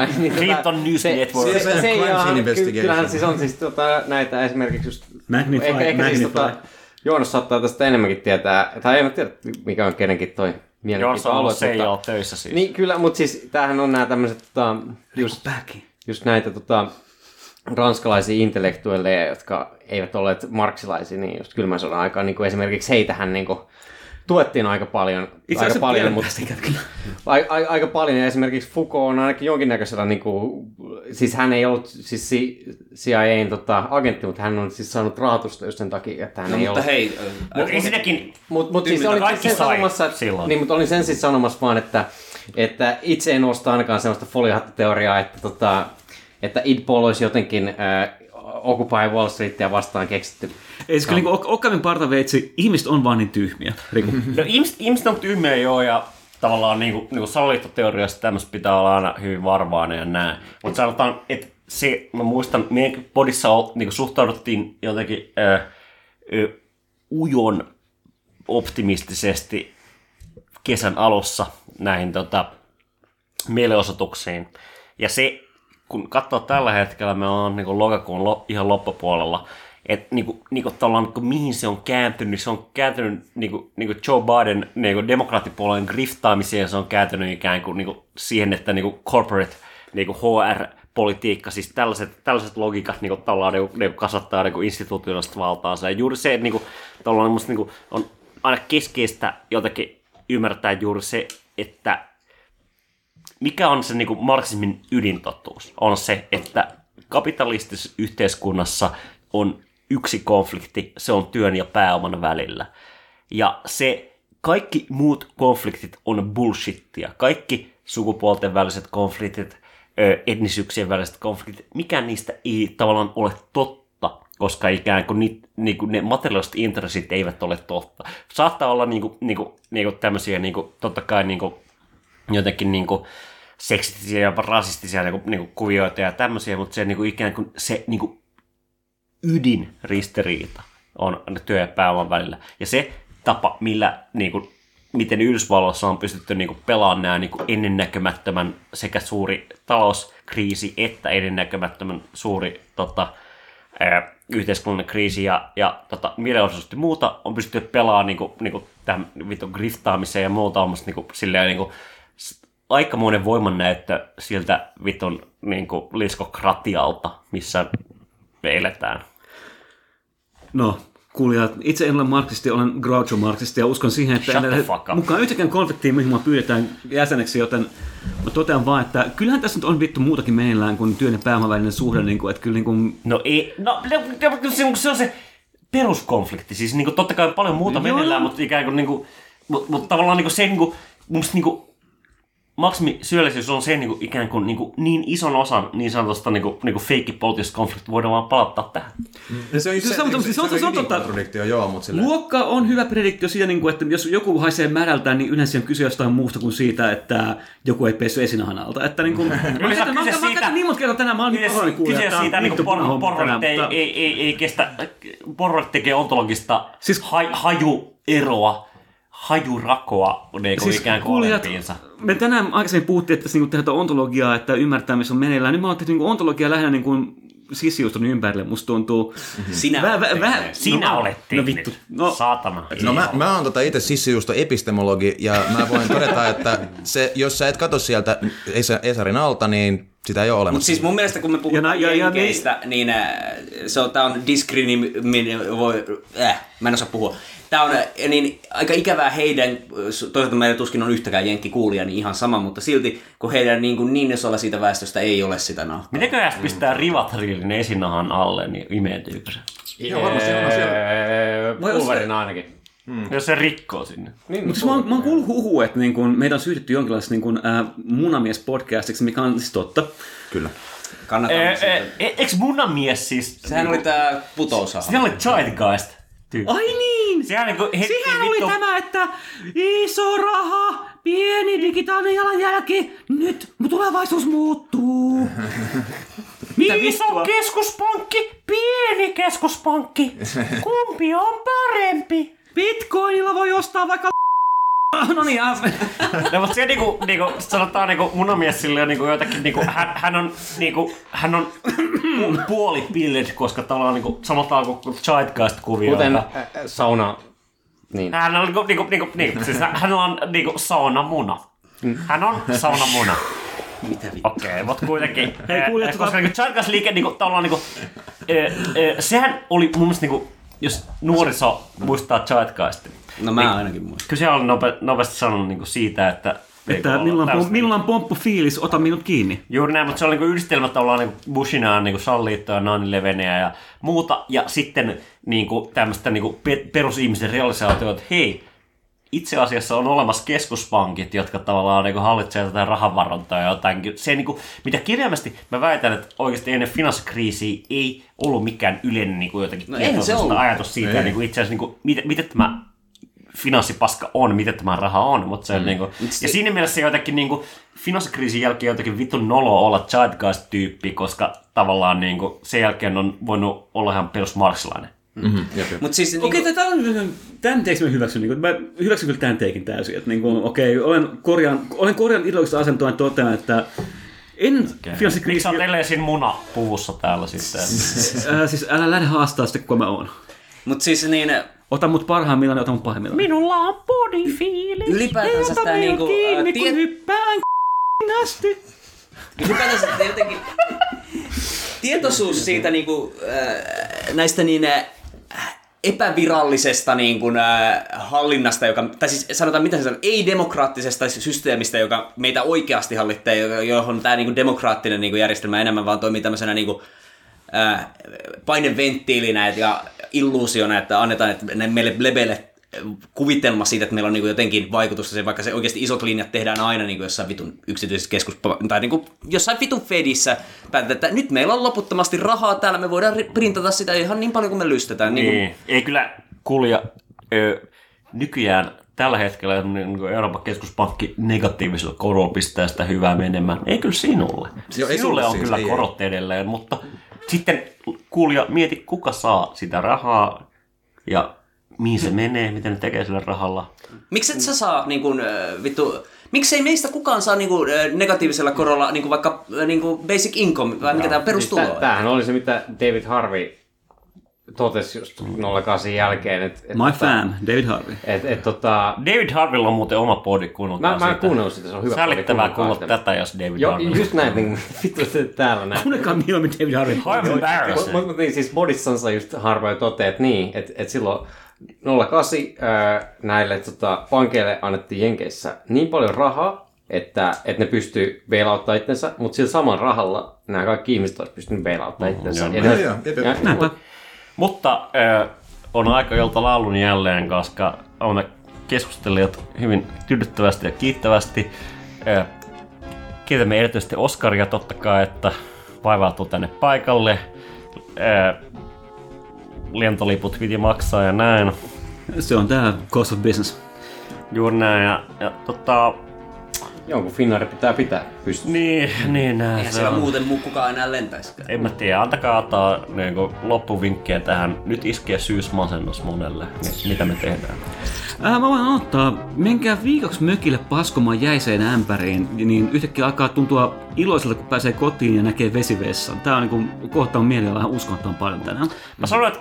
N, Clinton News Network. Kyllähän siis on siis tota, näitä esimerkiksi just... Magnify, ehkä, ehkä Magnify. Siis, tota, Joonas saattaa tästä enemmänkin tietää, tai en tiedä mikä on kenenkin toi mielenkiintoalue. Joonas on töissä siis. Niin kyllä, mutta siis tämähän on nämä tämmöiset tota, just, just näitä tota, ranskalaisia intellektuelleja, jotka eivät olleet marksilaisia, niin just kylmän sodan aikaan niin esimerkiksi heitähän niin kuin, tuettiin aika paljon, aika paljon, mutta, a, a, aika paljon, ja esimerkiksi Foucault on ainakin jonkinnäköisellä, niin kuin, siis hän ei ollut siis C I A:n tota, agentti, mutta hän on siis saanut rahoitusta just sen takia, että hän no, ei mutta ollut. Hei, äh, ensinnäkin mut, mut, siis oli kaikki sen sai sanomassa, silloin. Niin, mutta olin sen siis sanomassa vaan, että, että itse en osta ainakaan sellaista foliohattoteoriaa, että, tota, että idpol olisi jotenkin... Äh, Occupy Wall Streetia vastaan keksitty. Ei se kyllä niin Okkamin partaveitsi, ihmiset on vaan niin tyhmiä. No, ihmiset, ihmiset on tyhmiä joo, ja tavallaan niin kuin, niin kuin salaliittoteoriassa tämmöistä pitää olla aina hyvin varvainen ja näin. Mutta sanotaan, että se, mä muistan, meidän podissa niin suhtauduttiin jotenkin äh, äh, ujon optimistisesti kesän alussa näihin tota, mielenosoituksiin. Ja se kun katsoo tällä hetkellä, me ollaan niin kuin lokakuun lo, ihan loppupuolella, että niin kuin, niin kuin, niin kuin, mihin se on kääntynyt, se on kääntynyt niin kuin, niin kuin Joe Biden niin kuin demokraattipuolueen griftaamiseen, ja se on kääntynyt ikään kuin, niin kuin siihen, että niin kuin corporate niin kuin H R-politiikka, siis tällaiset, tällaiset logiikat niin kuin, tavallaan niin kuin, niin kuin kasvattaa niin kuin instituutioista valtaansa. Ja juuri se, että niin kuin, tavallaan, musta, niin kuin, on aina keskeistä jotakin ymmärtää juuri se, että mikä on se niin kuin marksismin ydintotuus? On se, että kapitalistisessa yhteiskunnassa on yksi konflikti, se on työn ja pääoman välillä. Ja se kaikki muut konfliktit on bullshittia. Kaikki sukupuolten väliset konfliktit, etnisyyksien väliset konfliktit, mikään niistä ei tavallaan ole totta, koska ikään kuin, niitä, niin kuin ne materiaaliset intressit eivät ole totta. Saattaa olla niin kuin, niin kuin, niin kuin tämmöisiä, niin kuin, totta kai niin kuin, jotenkin niinku seksistisiä ja rasistisia niinku, niinku kuvioita ja tämmöisiä, mutta se niinku ikään kuin se niinku ydinristiriita on työ- ja pääoman välillä. Ja se tapa, millä, niinku, miten Yhdysvalloissa on pystytty niinku pelaamaan nämä niinku ennennäkemättömän sekä suuri talouskriisi että ennennäkemättömän suuri tota, ää, yhteiskunnallinen kriisi ja, ja tota, mielenosoitusta muuta, on pystytty pelaamaan niinku, niinku, tähän vitun griftaamiseen ja muuta on musta niinku, silleen niinku, aikamoinen voimannäyttö siltä vitun niin kuin liskokratialta, missä me eletään. No, kuulijat, itse en ole marksisti, olen groucho-marksisti ja uskon siihen, että mukaan yhtäkään konfliktiin, mihin pyydetään jäseneksi, joten totean vaan, että kyllähän tässä nyt on vittu muutakin meneillään kuin työn ja pääoman välinen suhde. Mm. Niin kuin, että kyllä niin kuin... No ei, no se on se peruskonflikti, siis niin kuin, totta kai paljon muuta no, meneillään, mutta ikään kuin, niin kuin mutta, mutta tavallaan niin kuin se niin kuin, musta niin kuin maksimisyöllisyys on se niin ikään kuin niin, kuin, niin ison osan niin sanotusta niin niin feikkipoliittisesta konfliktista voidaan vaan palauttaa tähän. Mm. Se on se, se, se, se, se, se on se on totta prediktio, joo, mutta sillä... Luokka on hyvä prediktio siitä, niin kuin, että jos joku haisee märältään, niin yleensä on kyse jostain muusta kuin siitä, että joku ei pessyt esinahan alta. Että niin kuin... Mä katson niin monta kertaa tänään, mä oon niin pahoin kuulee. Kyse siitä, että porrorit ei kestä, porrorit tekee ontologista hajueroa. Hajurakoa niin siis ikään kuin kuulijat, me tänään aikaisemmin puhuttiin, että tässä niin tehdään ontologiaa, että ymmärtää, missä on meneillään. Nyt mä oon tehty niin ontologiaa lähinnä niin sisijuuston ympärille, musta tuntuu. Sinä, vä, olet, vä, tehnyt. Sinä no, olet tehnyt. No vittu. No, saatana. No mä, mä oon tota itse sisijuuston epistemologi, ja mä voin todeta, että se, jos sä et katso sieltä Esarin alta, niin sitä ei ole olemassa. Mutta siis mun mielestä, kun me puhutaan Jenkeistä, niin se on, tää on diskriminointi, voi, äh, mä en osaa puhua. Tää on niin, aika ikävää heidän, toisaalta meillä tuskin on yhtäkään jenkkikuulia, niin ihan sama, mutta silti, kun heidän niin, kuin niin jos olla siitä väestöstä ei ole sitä nahkaa. Mitenköhän pistää rivatrillin esinahan alle, niin imeytyykö se? Joo, varmasti on siellä. Pulverina ainakin. Hmm. Jos se rikkoo sinne. Niin, mutta mä, mä oon kuullut huhu, että niin kun meitä on syytetty jonkinlaista niin äh, munamies-podcastiksi, mikä on siis totta. Kyllä. Kannattaa. E- e- Eikö munamies siis? Sehän oli tää putousaha. Sehän oli Zeitgeist. Ai niin! Sehän, niin hetki, Sehän oli vittu... tämä, että iso raha, pieni digitaalinen jalanjälki, nyt tulevaisuus muuttuu. Iso keskuspankki, pieni keskuspankki. Kumpi on parempi? Bitcoinilla voi ostaa vaikka no niin, aah. No mutta se niinku, niinku sanotaan niinku munamies silleen niinku joitakin niinku hän, hän on niinku hän on puoli pillet, koska täällä on niinku sanotaan kuin Zeitgeist-kuvio. Kuten äh, sauna. Niin. Hän on niinku niinku niinku, niinku siis hän on niinku saunamuna. Hän on saunamuna. Mitä vittua? Okei, okay, mutta kuitenkin. Hei kuulijat, koska niinku Zeitgeist-liike niinku täällä on niinku eh, eh, sehän oli mun mielestä niinku jos nuoriso muistaa Zeitgeistin. No mä niin, ainakin muistan. Kyllä siellä on nope, nopeasti sanonut niinku siitä, että... Että milloin on pomppu fiilis, ota minut kiinni. Juuri näin, mutta se on niinku yhdistelmä, että ollaan niinku Bushinaan niinku salliittoja, nine eleven ja muuta. Ja sitten niinku tämmöistä niinku perusihmisen realisaatioita, että hei, itse asiassa on olemassa keskuspankit, jotka tavallaan niinku hallitsevat jotain rahanvarontaa ja jotain. Se niinku, mitä kirjaimesti mä väitän, että oikeasti ennen finanssikriisiä ei ollut mikään yleinen niinku jotakin no tietoisesta ajatus siitä, niinku itse asiassa niinku, miten, miten tämä finanssipaska on, miten tämä raha on, mutta se mm. niinku, ja siinä mielessä jotenkin niinku finanssikriisin jälkeen jotenkin vitun noloa olla Zeitgeist-tyyppi, koska tavallaan niinku sen jälkeen on voinut olla ihan perusmarksilainen. Mm-hmm. Mutta siis okei, okay, niinku... tämän teeksi mä hyväksyn, niin kuin, mä hyväksyn kyllä tämän teekin täysin, että niin okei, okay, olen korjaan, olen korjaan ideologista asentoa ja totean, että en okay. finanssikriisi... Miksi on telesin muna puvussa täällä sitten? äh, siis älä lähde haastaa sitten, kun mä oon. Mutta siis niin... Ota mut parhaimmillaan ja ota mut pahimmillaan. Minulla on bodyfiilis. Ylipäätänsä sitä niinku... Ota meidän kiinni, kun hyppään k***n asti. Ylipäätänsä jotenkin... Tietoisuus siitä niinku... Näistä niin... epävirallisesta niin kuin, äh, hallinnasta, joka, tai siis sanotaan, mitä se sanoo, ei-demokraattisesta systeemistä, joka meitä oikeasti hallitsee, johon tämä niin kuin, demokraattinen niin kuin, järjestelmä enemmän vaan toimii tämmöisenä niin kuin, äh, paineventtiilinä ja illuusiona, että annetaan että meille lebeille kuvitelma siitä, että meillä on niin kuin, jotenkin vaikutusta, vaikka se oikeasti isot linjat tehdään aina niin kuin, jossain vitun yksityisessä keskuspankissa, tai niin kuin, jossain vitun Fedissä, päätetään, että nyt meillä on loputtomasti rahaa täällä, me voidaan printata sitä ihan niin paljon kuin me lystetään. Niin, niin ei kyllä kulja ö, nykyään tällä hetkellä niin Euroopan keskuspankki negatiivisella korolla pistää sitä hyvää menemään. Ei kyllä sinulle. Jo, ei sinulle on siis, kyllä ei, korot edelleen, mutta sitten kuulija mieti, kuka saa sitä rahaa ja mihin se menee, mitä ne tekee sillä rahalla. Miksi et sä saa niin kuin, vittu, miksei meistä kukaan saa niin kuin, negatiivisella korolla niin kuin vaikka niin kuin basic income, vai mikä tämä perustulo? Siis tämähän oli se, mitä David Harvey totesi just nolla kahdeksan jälkeen. Et, et, My tota, fan, David Harvey. Et, et, tota... David Harveylla on muuten oma podi, kuunneltaan sitä. Mä en kuunnellut sitä, se on hyvä podi. Säällittävää kuulla tätä, jos David jo, Harvey. Just näin, niin vittu se täällä näin. Kuunnelkaa mieluummin David Harvey. I'm embarrassing. Mutta niin, siis podissansa just Harvey toteaa, että niin, että et silloin nolla kahdeksan äh, näille tota, pankeille annettiin Jenkeissä niin paljon rahaa, että, että ne pystyy bailouttamaan itsensä, mutta sillä saman rahalla nämä kaikki ihmiset olisivat pystyneet bailouttamaan itsensä. Mm, joo, joo, joo. Mutta äh, on aika jolta laulun jälleen, koska olemme keskustelijat hyvin tyydyttävästi ja kiittävästi. Äh, kiitämme erityisesti Oskaria totta kai, että vaivautuu tänne paikalle. Äh, Lentoliput piti maksaa ja näin. Se on tää cost of business. Juuri näin ja, ja tota... Jonkun Finnaari pitää pitää pystyä. Niin, niin näin. Eihän siellä muuten kukaan enää lentäisikään. En mä tiedä, antakaa antaa niin loppuvinkkejä tähän. Nyt iskee syysmasennus monelle. Mitä me tehdään? Ää, mä voin ottaa, menkää viikoksi mökille paskomaan jäiseen ämpäriin, niin yhtäkkiä alkaa tuntua iloiselta, kun pääsee kotiin ja näkee vesivessan. Tää on niin kohtaan mieliä vähän uskontaan paljon tänään. Mä sanon, että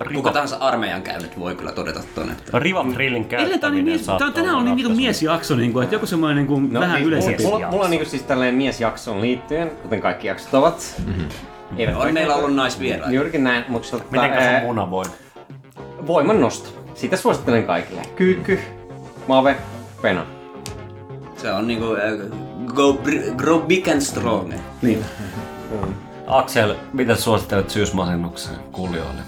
Riva. Kuka tahansa armeijan käynyt voi kyllä todeta tuon, että... Rivan drillin käyttäminen saattaa olla... Tänään on niin kuin miesjakso, niin kuin, että joku semmoinen niin kuin no, vähän niin, yleisempi. Mulla, mulla on niin kuin siis tällainen miesjaksoon liittyen, kuten kaikki jaksot ovat. Mm-hmm. Eivät on meillä ollut naisvieraita. Juurikin näin, mutta... Sottaa, mitenkäs on munavoin? Voiman nosto. Sitä suosittelen kaikille. Kyykky, mave, pena. Se on niinku... Äh, go, grow big and strong. Niin. Mm. Aksel, mitä suosittelet syysmasennuksen kuulijoille?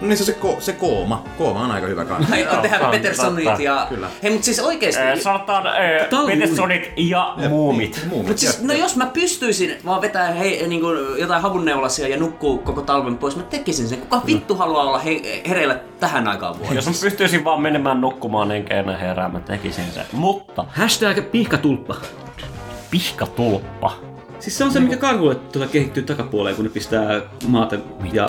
No niin se, se, ko- se kooma. Kooma on aika hyvä kanssa. Aion tehdä Petersonit ja... Kyllä. Hei, mut siis oikeesti... Eh, Sanotaan eh, Petersonit ja muumit. muumit. Mut siis, no jos mä pystyisin vaan vetää hei, niin kuin jotain havunneulasia ja nukkuu koko talven pois, mä tekisin sen. Kuka vittu haluaa olla he- hereillä tähän aikaan vuodesta? Jos mä pystyisin vaan menemään nukkumaan enkä enää herää, mä tekisin sen. Mutta... Hashtag pihkatulppa. Pihkatulppa. Siis se on se, mikä karhulle tuota kehittyy takapuoleen, kun ne pistää maata ja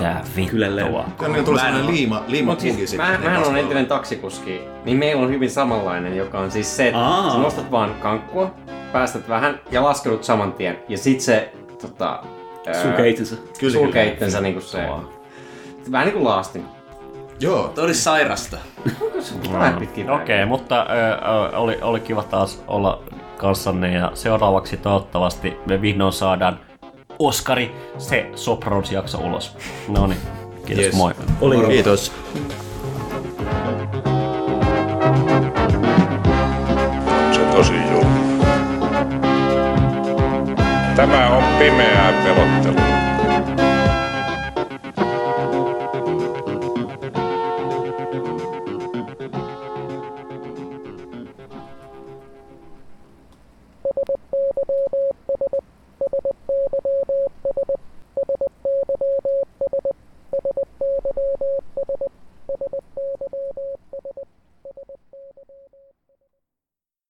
kylälleen. Tämä on tullut sellainen liima, liimakunki siis, sitten. Mähän, mähän on entinen taksikuski, niin meillä on hyvin samanlainen, joka on siis se, että Aa. sä nostat vaan kankkua, päästät vähän ja laskeudut saman tien. Ja sit se tota, sulkee itsensä. Sulkee itsensä niin kuin se. Vähän niin kuin laastin. Joo. Tämä olisi sairasta. Okei, okay, mutta ö, oli, oli kiva taas olla... kanssanne ja seuraavaksi toivottavasti me vihdoin saadaan Oskari se Sopranos-jakso ulos. No niin, kiitos yes. moi. Oli kiitos. Se tosi julma. Tämä on pimeää pelottelua.